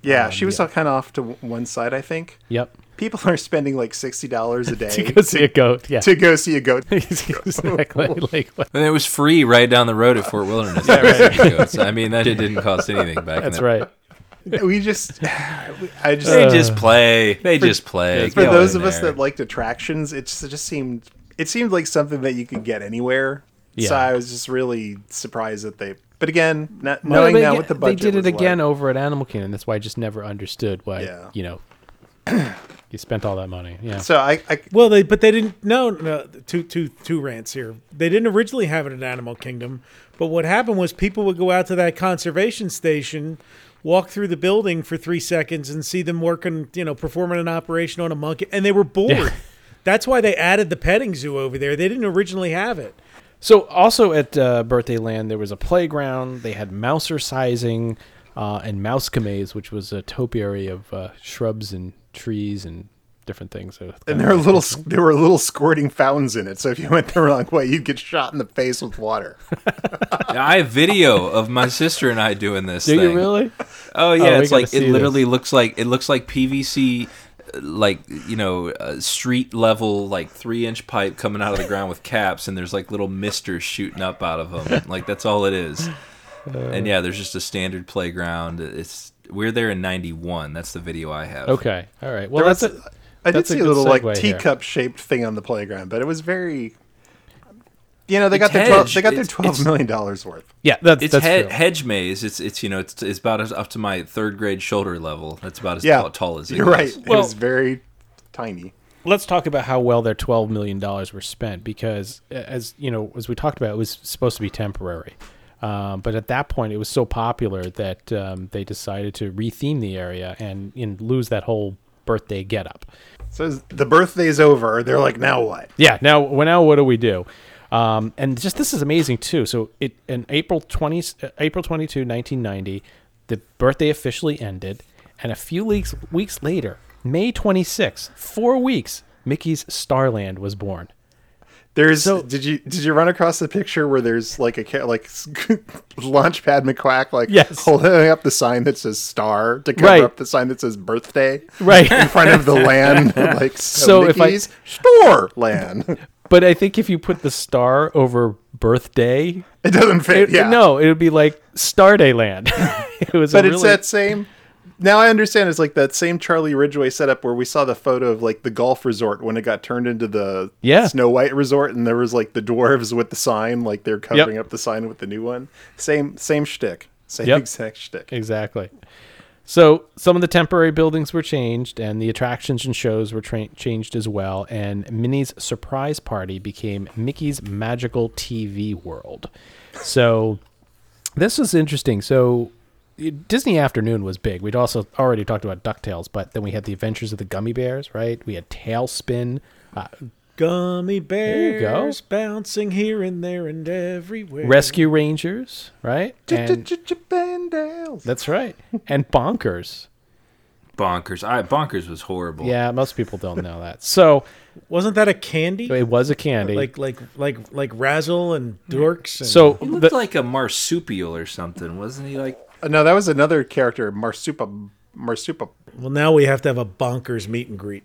Yeah, she was kind of off to one side, I think. Yep. People are spending like $60 a day to go see a goat. Exactly. And it was free right down the road at Fort Wilderness. Goats. I mean, that didn't cost anything back then. That's right. They just play. For those of us that liked attractions, it seemed like something that you could get anywhere. Yeah. So I was just really surprised that they. But again, knowing what the budget was, they did it again over at Animal Kingdom. That's why I just never understood why you spent all that money. Yeah. So they didn't. No. Two rants here. They didn't originally have it at Animal Kingdom, but what happened was people would go out to that conservation station, walk through the building for 3 seconds, and see them working, performing an operation on a monkey, and they were bored. Yeah. That's why they added the petting zoo over there. They didn't originally have it. So also at Birthday Land, there was a playground. They had mouser sizing and mouse cameos, which was a topiary of shrubs and trees and different things. And there were little squirting fountains in it. So if you went the wrong way, you'd get shot in the face with water. Now, I have video of my sister and I doing this. Do you really? Oh yeah, it's like it looks like PVC. Like street level, like 3-inch pipe coming out of the ground with caps, and there's like little misters shooting up out of them. Like that's all it is. And yeah, there's just a standard playground. We're there in '91. That's the video I have. Okay, all right. Well, I did see a little like teacup shaped thing on the playground, but it was very. They got their $12 million worth. Yeah, that's hedge maze. It's about up to my third grade shoulder level. That's about as tall as it is. You're right. It was very tiny. Let's talk about how well their $12 million were spent, because as we talked about, it was supposed to be temporary. But at that point, it was so popular that they decided to retheme the area and lose that whole birthday getup. So the birthday's over. They're like, now what? Yeah. Now what do we do? And just this is amazing too. So in April 22, 1990, the birthday officially ended, and a few weeks later, May 26, 4 weeks, Mickey's Starland was born. Did you run across the picture where there's like a Launchpad McQuack holding up the sign that says Star to cover up the sign that says Birthday in front of the land Mickey's Starland. But I think if you put the star over birthday, it doesn't fit. It would be like Starday Land. It was. But it's really... that same. now I understand it's like that same Charlie Ridgway setup where we saw the photo of like the golf resort when it got turned into the Snow White resort, and there was like the dwarves with the sign, like they're covering up the sign with the new one. Same shtick. Same exact shtick. Exactly. So some of the temporary buildings were changed, and the attractions and shows were changed as well. And Minnie's surprise party became Mickey's Magical TV World. So this was interesting. So Disney Afternoon was big. We'd also already talked about DuckTales, but then we had the Adventures of the Gummy Bears, right? We had Tailspin. Gummy bears bouncing here and there and everywhere. Rescue Rangers, right? That's right. And Bonkers. Bonkers was horrible. Yeah, most people don't know that. So wasn't that a candy? It was a candy. Like Razzle and Dorks. And so he looked like a marsupial or something, wasn't he? Like no, that was another character, Marsupa. Well, now we have to have a Bonkers meet and greet.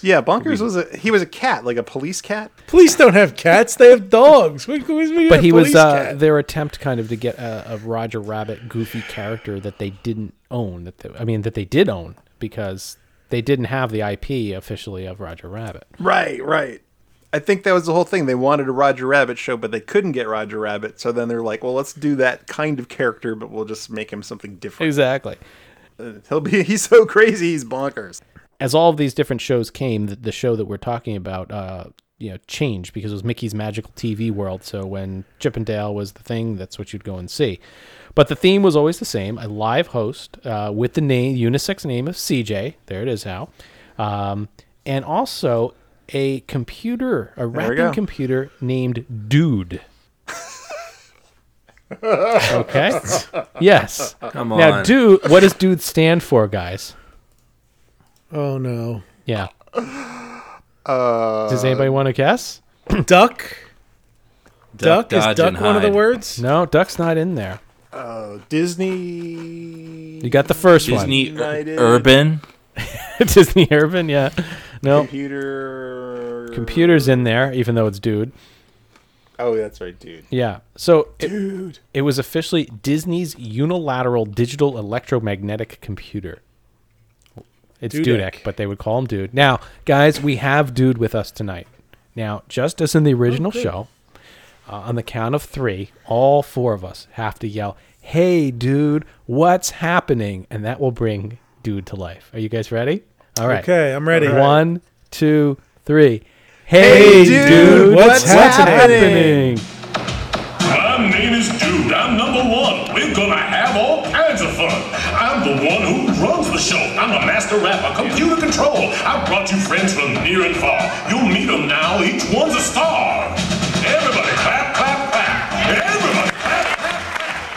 Yeah, Bonkers was a cat, like a police cat. Police don't have cats; they have dogs. But he was their attempt, kind of, to get a Roger Rabbit goofy character that they didn't own. That they did own because they didn't have the IP officially of Roger Rabbit. Right. I think that was the whole thing. They wanted a Roger Rabbit show, but they couldn't get Roger Rabbit. So then they're like, "Well, let's do that kind of character, but we'll just make him something different." Exactly. He's so crazy, he's bonkers. As all of these different shows came, the show that we're talking about, changed because it was Mickey's Magical TV World. So when Chip and Dale was the thing, that's what you'd go and see. But the theme was always the same: a live host with the unisex name of CJ. There it is, how, and also a rapping computer named Dude. Okay. Yes. Come on. Now, Dude. What does Dude stand for, guys? Oh no! Yeah. Does anybody want to guess? Duck is duck one of the words? No, duck's not in there. Disney. You got the first one. Disney Urban. Disney Urban, yeah. No. Computer's in there, even though it's Dude. Oh, that's right, Dude. Yeah. So it was officially Disney's unilateral digital electromagnetic computer. It's Dudek, but they would call him Dude. Now, guys, we have Dude with us tonight. Now, just as in the original show, on the count of three, all four of us have to yell, "Hey, Dude, what's happening?" And that will bring Dude to life. Are you guys ready? All right. Okay, I'm ready. 1, 2, 3. Hey, dude what's happening? My name is Dude. I'm number one. We're going to have all kinds of fun. I'm the one who runs the show. I'm a master rapper, computer control. I brought you friends from near and far. You'll meet them now. Each one's a star. Everybody clap, clap, clap. Everybody clap, clap,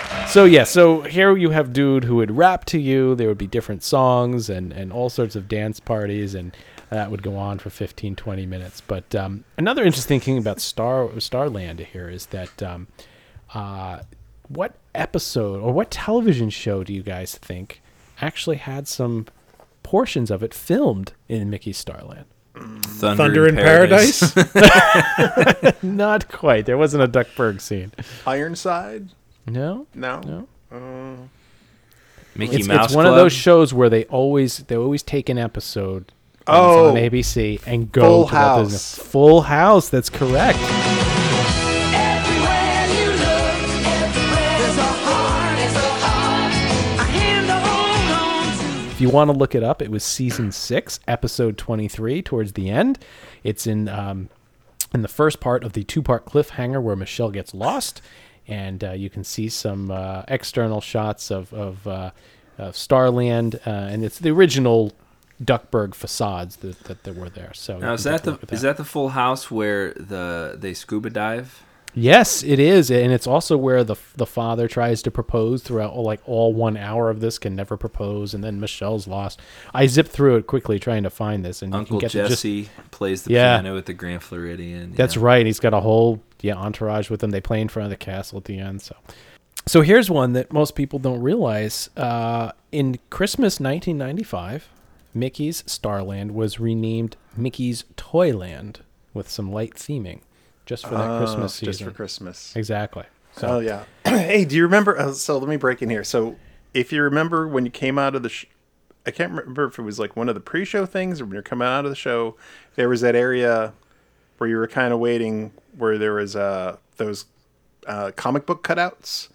clap. So, yeah. So here you have Dude who would rap to you. There would be different songs and all sorts of dance parties. And that would go on for 15, 20 minutes. But another interesting thing about Starland here is that what episode or what television show do you guys think actually had some portions of it filmed in Mickey's Starland? Thunder in Paradise? Not quite. There wasn't a Duckburg scene. Ironside? No. Mickey Mouse Club? It's one of those shows where they always take an episode. Oh, it's on ABC and go Full to House. Full House, that's correct. Everywhere you look, everywhere there's a heart. A hand to hold on to. If you want to look it up, it was season 6, episode 23, towards the end. It's in the first part of the two-part cliffhanger where Michelle gets lost, and you can see some external shots of Starland, and it's the original Duckburg facades that were there. So now, is that the Full House where they scuba dive? Yes, it is, and it's also where the father tries to propose throughout all 1 hour of this, can never propose, and then Michelle's lost. I zipped through it quickly trying to find this, and Uncle Jesse plays the piano at the Grand Floridian. Yeah. That's right. He's got a whole entourage with him. They play in front of the castle at the end. So here's one that most people don't realize. In Christmas 1995. Mickey's Starland was renamed Mickey's Toyland with some light theming just for that Christmas season. Just for Christmas. Exactly. So. Oh, yeah. Hey, do you remember? So let me break in here. So if you remember when you came out of the I can't remember if it was like one of the pre-show things or when you're coming out of the show, there was that area where you were kind of waiting where there was those comic book cutouts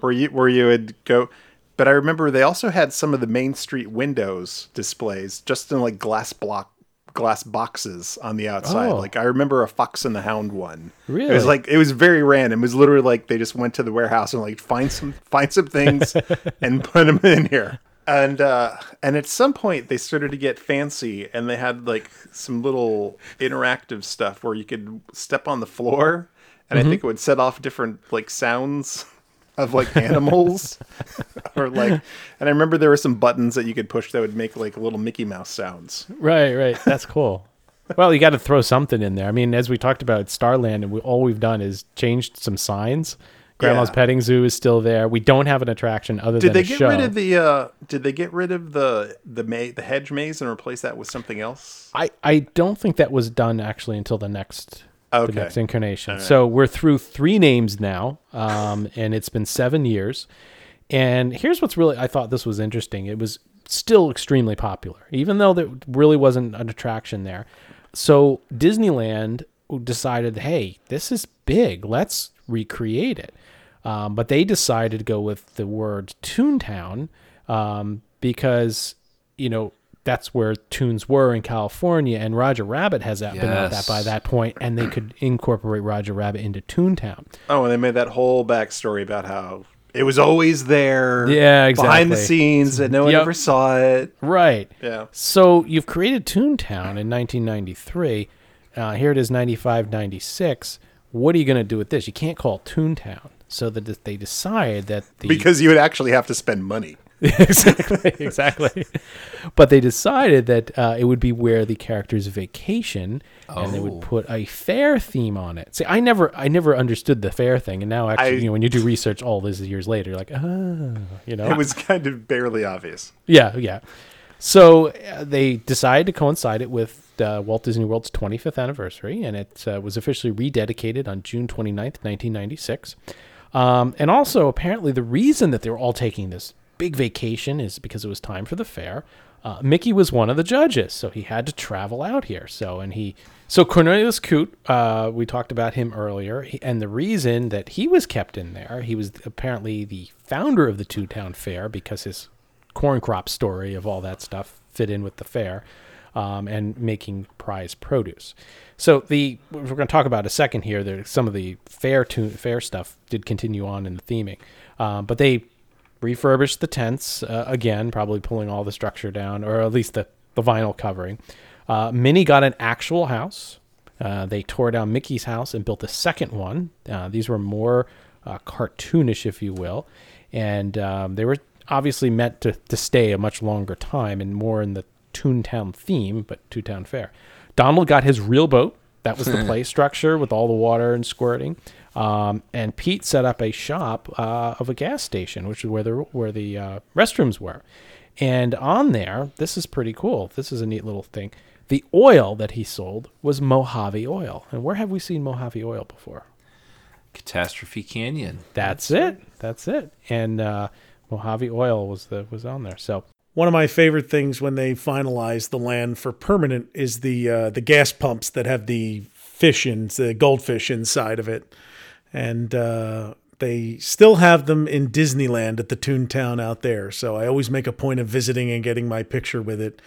where you would go. But I remember they also had some of the Main Street windows displays just in like glass boxes on the outside. Oh. Like I remember a Fox and the Hound one. Really? It was like, it was very random. It was literally like they just went to the warehouse and like find some things and put them in here. And at some point they started to get fancy and they had like some little interactive stuff where you could step on the floor and I think it would set off different like sounds of like animals or like, and I remember there were some buttons that you could push that would make like little Mickey Mouse sounds. Right. That's cool. Well, you got to throw something in there. I mean, as we talked about at Starland, and all we've done is changed some signs. Grandma's Petting Zoo is still there. We don't have an attraction Did they get rid of the hedge maze and replace that with something else? I don't think that was done actually until the next incarnation. Right. So we're through three names now, and it's been 7 years. And here's what's really, I thought this was interesting. It was still extremely popular, even though there really wasn't an attraction there. So Disneyland decided, hey, this is big. Let's recreate it. But they decided to go with the word Toontown because, you know, that's where toons were in California, and Roger Rabbit has been out that by that point, and they could incorporate Roger Rabbit into Toontown. Oh, and they made that whole backstory about how it was always there, behind the scenes, and no one ever saw it. Right. Yeah. So you've created Toontown in 1993. Here it is, 95, 96. What are you going to do with this? You can't call it Toontown. So that they decide that because you would actually have to spend money. Exactly. But they decided that it would be where the characters vacation, and they would put a fair theme on it. See, I never understood the fair thing, and now actually, when you do research all these years later, you're like, it was kind of barely obvious. Yeah. So they decided to coincide it with Walt Disney World's 25th anniversary, and it was officially rededicated on June 29th, 1996. And also, apparently, the reason that they were all taking this big vacation is because it was time for the fair. Mickey was one of the judges, so he had to travel out here. So Cornelius Coote, we talked about him earlier, and the reason that he was kept in there, he was apparently the founder of the Toontown Fair because his corn crop story of all that stuff fit in with the fair and making prize produce. So we're going to talk about a second here. Some of the fair stuff did continue on in the theming, but they refurbished the tents again, probably pulling all the structure down, or at least the vinyl covering. Minnie got an actual house. They tore down Mickey's house and built a second one. These were more cartoonish, if you will, and they were obviously meant to stay a much longer time and more in the Toontown theme, but Toontown Fair. Donald got his real boat. That was the play structure with all the water and squirting. And Pete set up a shop of a gas station, which is where the restrooms were. And on there, this is pretty cool. This is a neat little thing. The oil that he sold was Mojave oil. And where have we seen Mojave oil before? Catastrophe Canyon. That's it. And Mojave oil was on there. So one of my favorite things when they finalized the land for permanent is the gas pumps that have the fish the goldfish inside of it. And they still have them in Disneyland at the Toontown out there. So I always make a point of visiting and getting my picture with it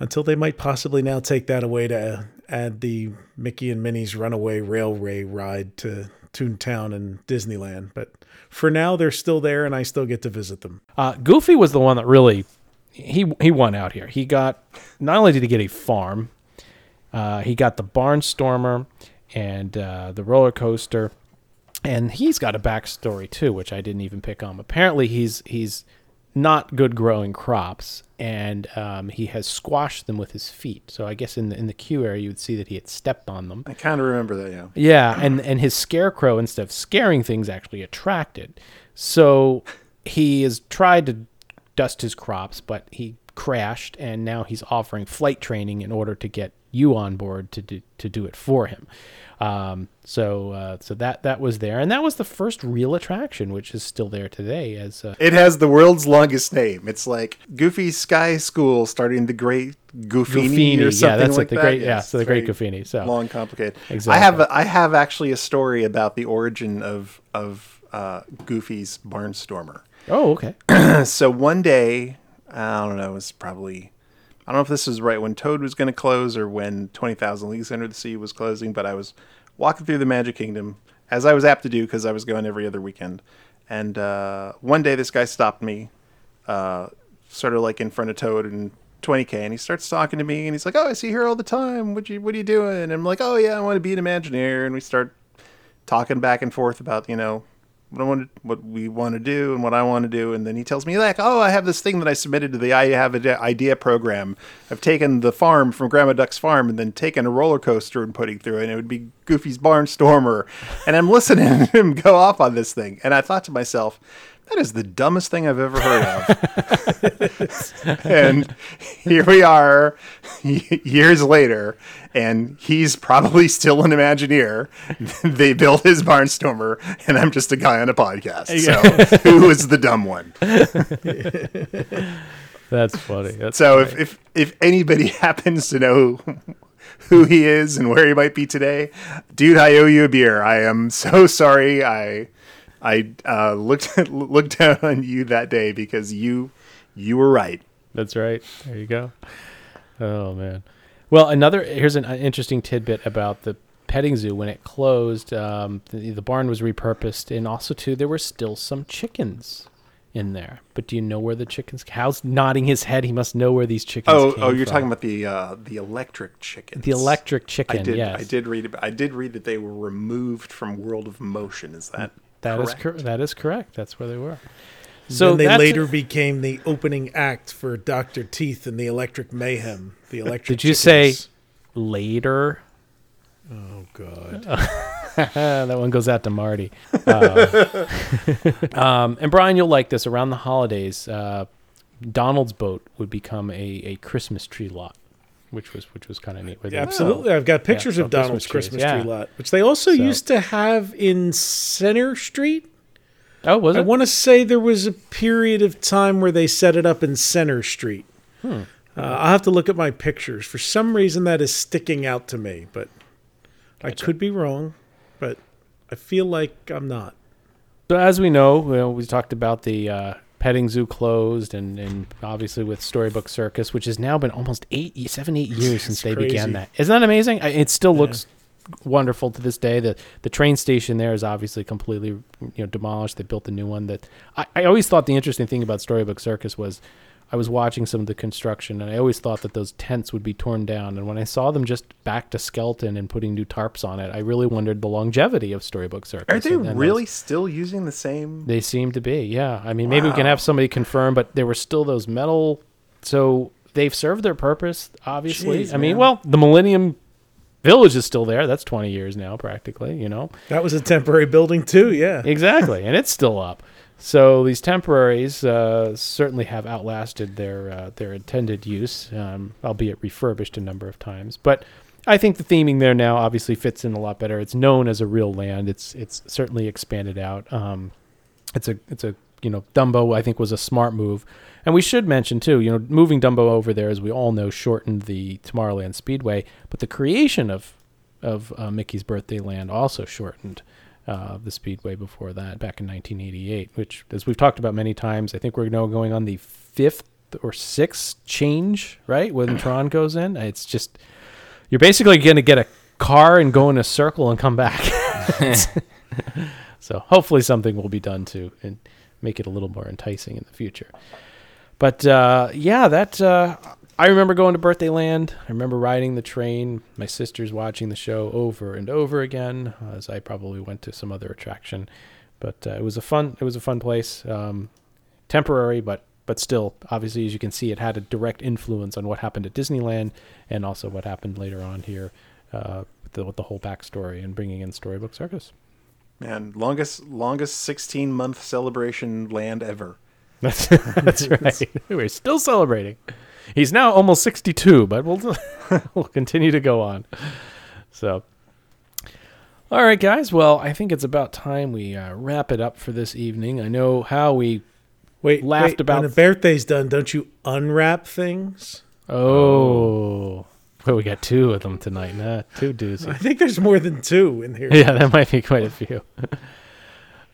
until they might possibly now take that away to add the Mickey and Minnie's Runaway Railway ride to Toontown and Disneyland. But for now, they're still there and I still get to visit them. Goofy was the one that really, he won out here. He got, not only did he get a farm, he got the Barnstormer and the roller coaster. And he's got a backstory too, which I didn't even pick on. Apparently he's not good growing crops, and he has squashed them with his feet. So I guess in the queue area, you would see that he had stepped on them. I kind of remember that, yeah. Yeah, and his scarecrow, instead of scaring things, actually attracted. So he has tried to dust his crops, but he crashed, and now he's offering flight training in order to get you on board to do it for him. So that was there, and that was the first real attraction, which is still there today. As it has the world's longest name. It's like Goofy Sky School, starting the Great Goofini or something. Yeah, that's like the that. Great. Yeah, yes, so the Great Goofini. So long, complicated. Exactly. I have actually a story about the origin of Goofy's Barnstormer. Oh, okay. So one day, I don't know, it's probably, I don't know if this is right when Toad was going to close or when 20,000 Leagues Under the Sea was closing, but I was walking through the Magic Kingdom, as I was apt to do because I was going every other weekend. And one day this guy stopped me, sort of like in front of Toad and 20K, and he starts talking to me, and he's like, oh, I see you here all the time. What are you doing? And I'm like, oh, yeah, I want to be an Imagineer. And we start talking back and forth about, you know, what we want to do and what I want to do. And then he tells me, like, oh, I have this thing that I submitted to the I Have an Idea program. I've taken the farm from Grandma Duck's farm and then taken a roller coaster and putting through it. And it would be Goofy's Barnstormer. And I'm listening to him go off on this thing. And I thought to myself, that is the dumbest thing I've ever heard of. And here we are years later, and he's probably still an Imagineer. They built his Barnstormer, and I'm just a guy on a podcast. So who is the dumb one? That's funny. That's funny. If anybody happens to know who he is and where he might be today, dude, I owe you a beer. I am so sorry. I looked down on you that day because you were right. That's right. There you go. Oh man. Well, here's an interesting tidbit about the petting zoo when it closed. The barn was repurposed, and also too there were still some chickens in there. But do you know where the chickens? How's nodding his head? He must know where these chickens. Oh, you're talking about the electric chickens. The electric chicken. I did read that they were removed from World of Motion. Is that? That is correct. That's where they were. So then they later became the opening act for Dr. Teeth and the Electric Mayhem. The electric. Did you chickens. Say later? Oh God, that one goes out to Marty. And Brian, you'll like this. Around the holidays, Donald's boat would become a Christmas tree lot. Which was kind of neat. Absolutely. I've got pictures of Donald's Christmas tree lot, which they also used to have in Center Street. Oh, was it? I want to say there was a period of time where they set it up in Center Street. I'll have to look at my pictures. For some reason, that is sticking out to me, but I could be wrong, but I feel like I'm not. So as we know, we talked about the... petting zoo closed, and obviously with Storybook Circus, which has now been almost 8 years since they began that. Isn't that amazing? It still looks wonderful to this day. The train station there is obviously completely demolished. They built a new one. That I always thought the interesting thing about Storybook Circus was I was watching some of the construction, and I always thought that those tents would be torn down. And when I saw them just back to skeleton and putting new tarps on it, I really wondered the longevity of Storybook Circus. Are they really still using the same? They seem to be, yeah. I mean, maybe we can have somebody confirm, but there were still those metal. So they've served their purpose, obviously. Jeez, I mean, well, the Millennium Village is still there. That's 20 years now, practically, That was a temporary building, too, yeah. Exactly, and it's still up. So these temporaries certainly have outlasted their intended use, albeit refurbished a number of times. But I think the theming there now obviously fits in a lot better. It's known as a real land. It's certainly expanded out. It's Dumbo, I think, was a smart move. And we should mention, too, moving Dumbo over there, as we all know, shortened the Tomorrowland Speedway. But the creation of Mickey's Birthday Land also shortened the Speedway before that, back in 1988, which, as we've talked about many times, I think we're now going on the 5th or 6th change, right? When Tron goes in, it's just, you're basically going to get a car and go in a circle and come back. So hopefully something will be done to and make it a little more enticing in the future. But I remember going to Birthday Land. I remember riding the train. My sister's watching the show over and over again, as I probably went to some other attraction. But it was a fun place, temporary, but still, obviously, as you can see, it had a direct influence on what happened at Disneyland and also what happened later on here with the whole backstory and bringing in Storybook Circus. Man, longest 16-month celebration land ever. That's right. We're still celebrating. He's now almost 62, but we'll continue to go on. So, all right, guys. Well, I think it's about time we wrap it up for this evening. I know how we laughed about. When the birthday's done, don't you unwrap things? Oh. Well, we got two of them tonight. Nah, two doozies. I think there's more than two in here. Yeah, that might be quite a few.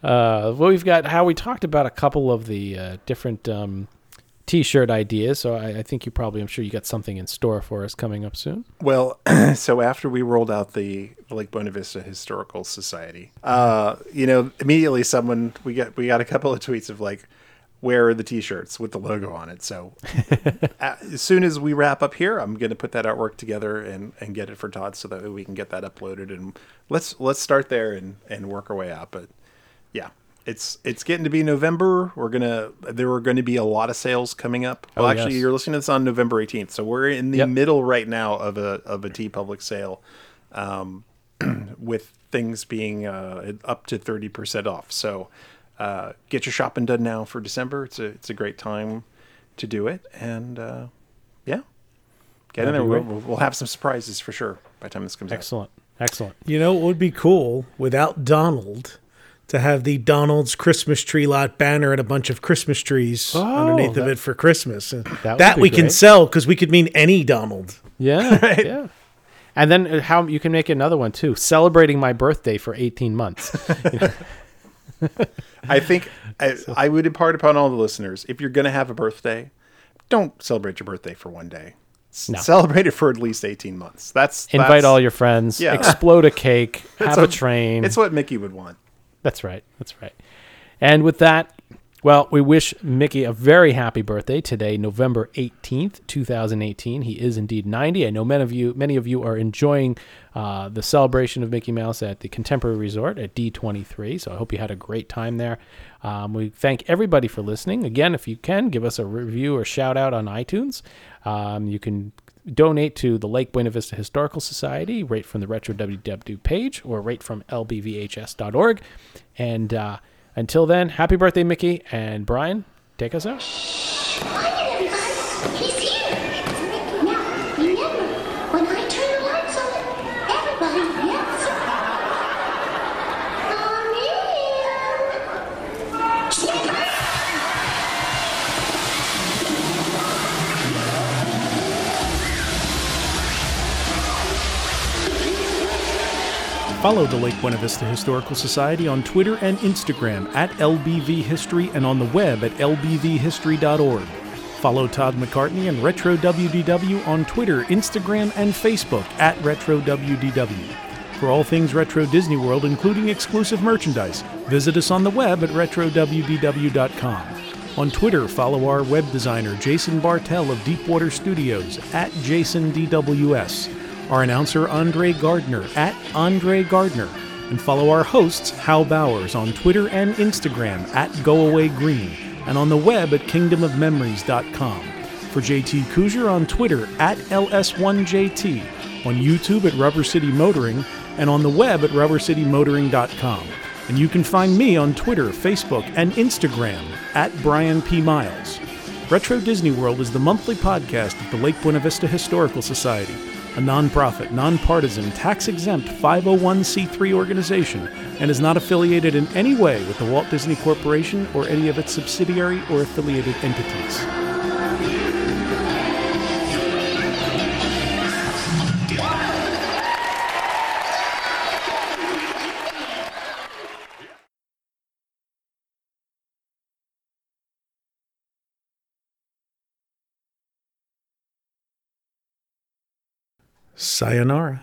Well, we've got how we talked about a couple of the different T-shirt ideas. So I think I'm sure you got something in store for us coming up soon. Well, so after we rolled out the Lake Buena Vista Historical Society, immediately we got a couple of tweets of like, where are the T-shirts with the logo on it? So as soon as we wrap up here, I'm going to put that artwork together and get it for Todd so that we can get that uploaded. And let's start there and work our way out. But yeah, it's getting to be November. There are going to be a lot of sales coming up. Well, yes. You're listening to this on November 18th. So we're in the middle right now of a TeePublic sale with things being up to 30% off. So get your shopping done now for December. It's a great time to do it, and get in there. We'll have some surprises for sure by the time this comes out. Excellent. You know, it would be cool without Donald to have the Donald's Christmas Tree Lot banner and a bunch of Christmas trees underneath of it for Christmas. And that we can sell because we could mean any Donald. Yeah, right? Yeah. And then how you can make another one too, celebrating my birthday for 18 months. I think I would impart upon all the listeners, if you're going to have a birthday, don't celebrate your birthday for one day. No. Celebrate it for at least 18 months. Invite all your friends, explode a cake, have a train. It's what Mickey would want. That's right. And with that, well, we wish Mickey a very happy birthday today, November 18th, 2018. He is indeed 90. I know many of you are enjoying the celebration of Mickey Mouse at the Contemporary Resort at D23. So I hope you had a great time there. We thank everybody for listening. Again, if you can, give us a review or shout out on iTunes. You can donate to the Lake Buena Vista Historical Society, right from the Retro WW page, or right from lbvhs.org. And, until then, happy birthday, Mickey. And Brian, take us out. Hi, everybody. He's here. It's Mickey now. Remember, when I turn the lights on, everybody gets it. Follow the Lake Buena Vista Historical Society on Twitter and Instagram @LBVHistory and on the web at lbvhistory.org. Follow Todd McCartney and Retro WDW on Twitter, Instagram, and Facebook @RetroWDW. For all things Retro Disney World, including exclusive merchandise, visit us on the web at retrowdw.com. On Twitter, follow our web designer, Jason Bartel of Deepwater Studios @JasonDWS. Our announcer, Andre Gardner, @AndreGardner. And follow our hosts, Hal Bowers, on Twitter and Instagram @GoAwayGreen. And on the web at kingdomofmemories.com. For JT Couser on Twitter @LS1JT. On YouTube at Rubber City Motoring. And on the web at rubbercitymotoring.com. And you can find me on Twitter, Facebook, and Instagram @BrianPMiles. Retro Disney World is the monthly podcast of the Lake Buena Vista Historical Society, a nonprofit, nonpartisan, tax-exempt 501c3 organization, and is not affiliated in any way with the Walt Disney Corporation or any of its subsidiary or affiliated entities. Sayonara.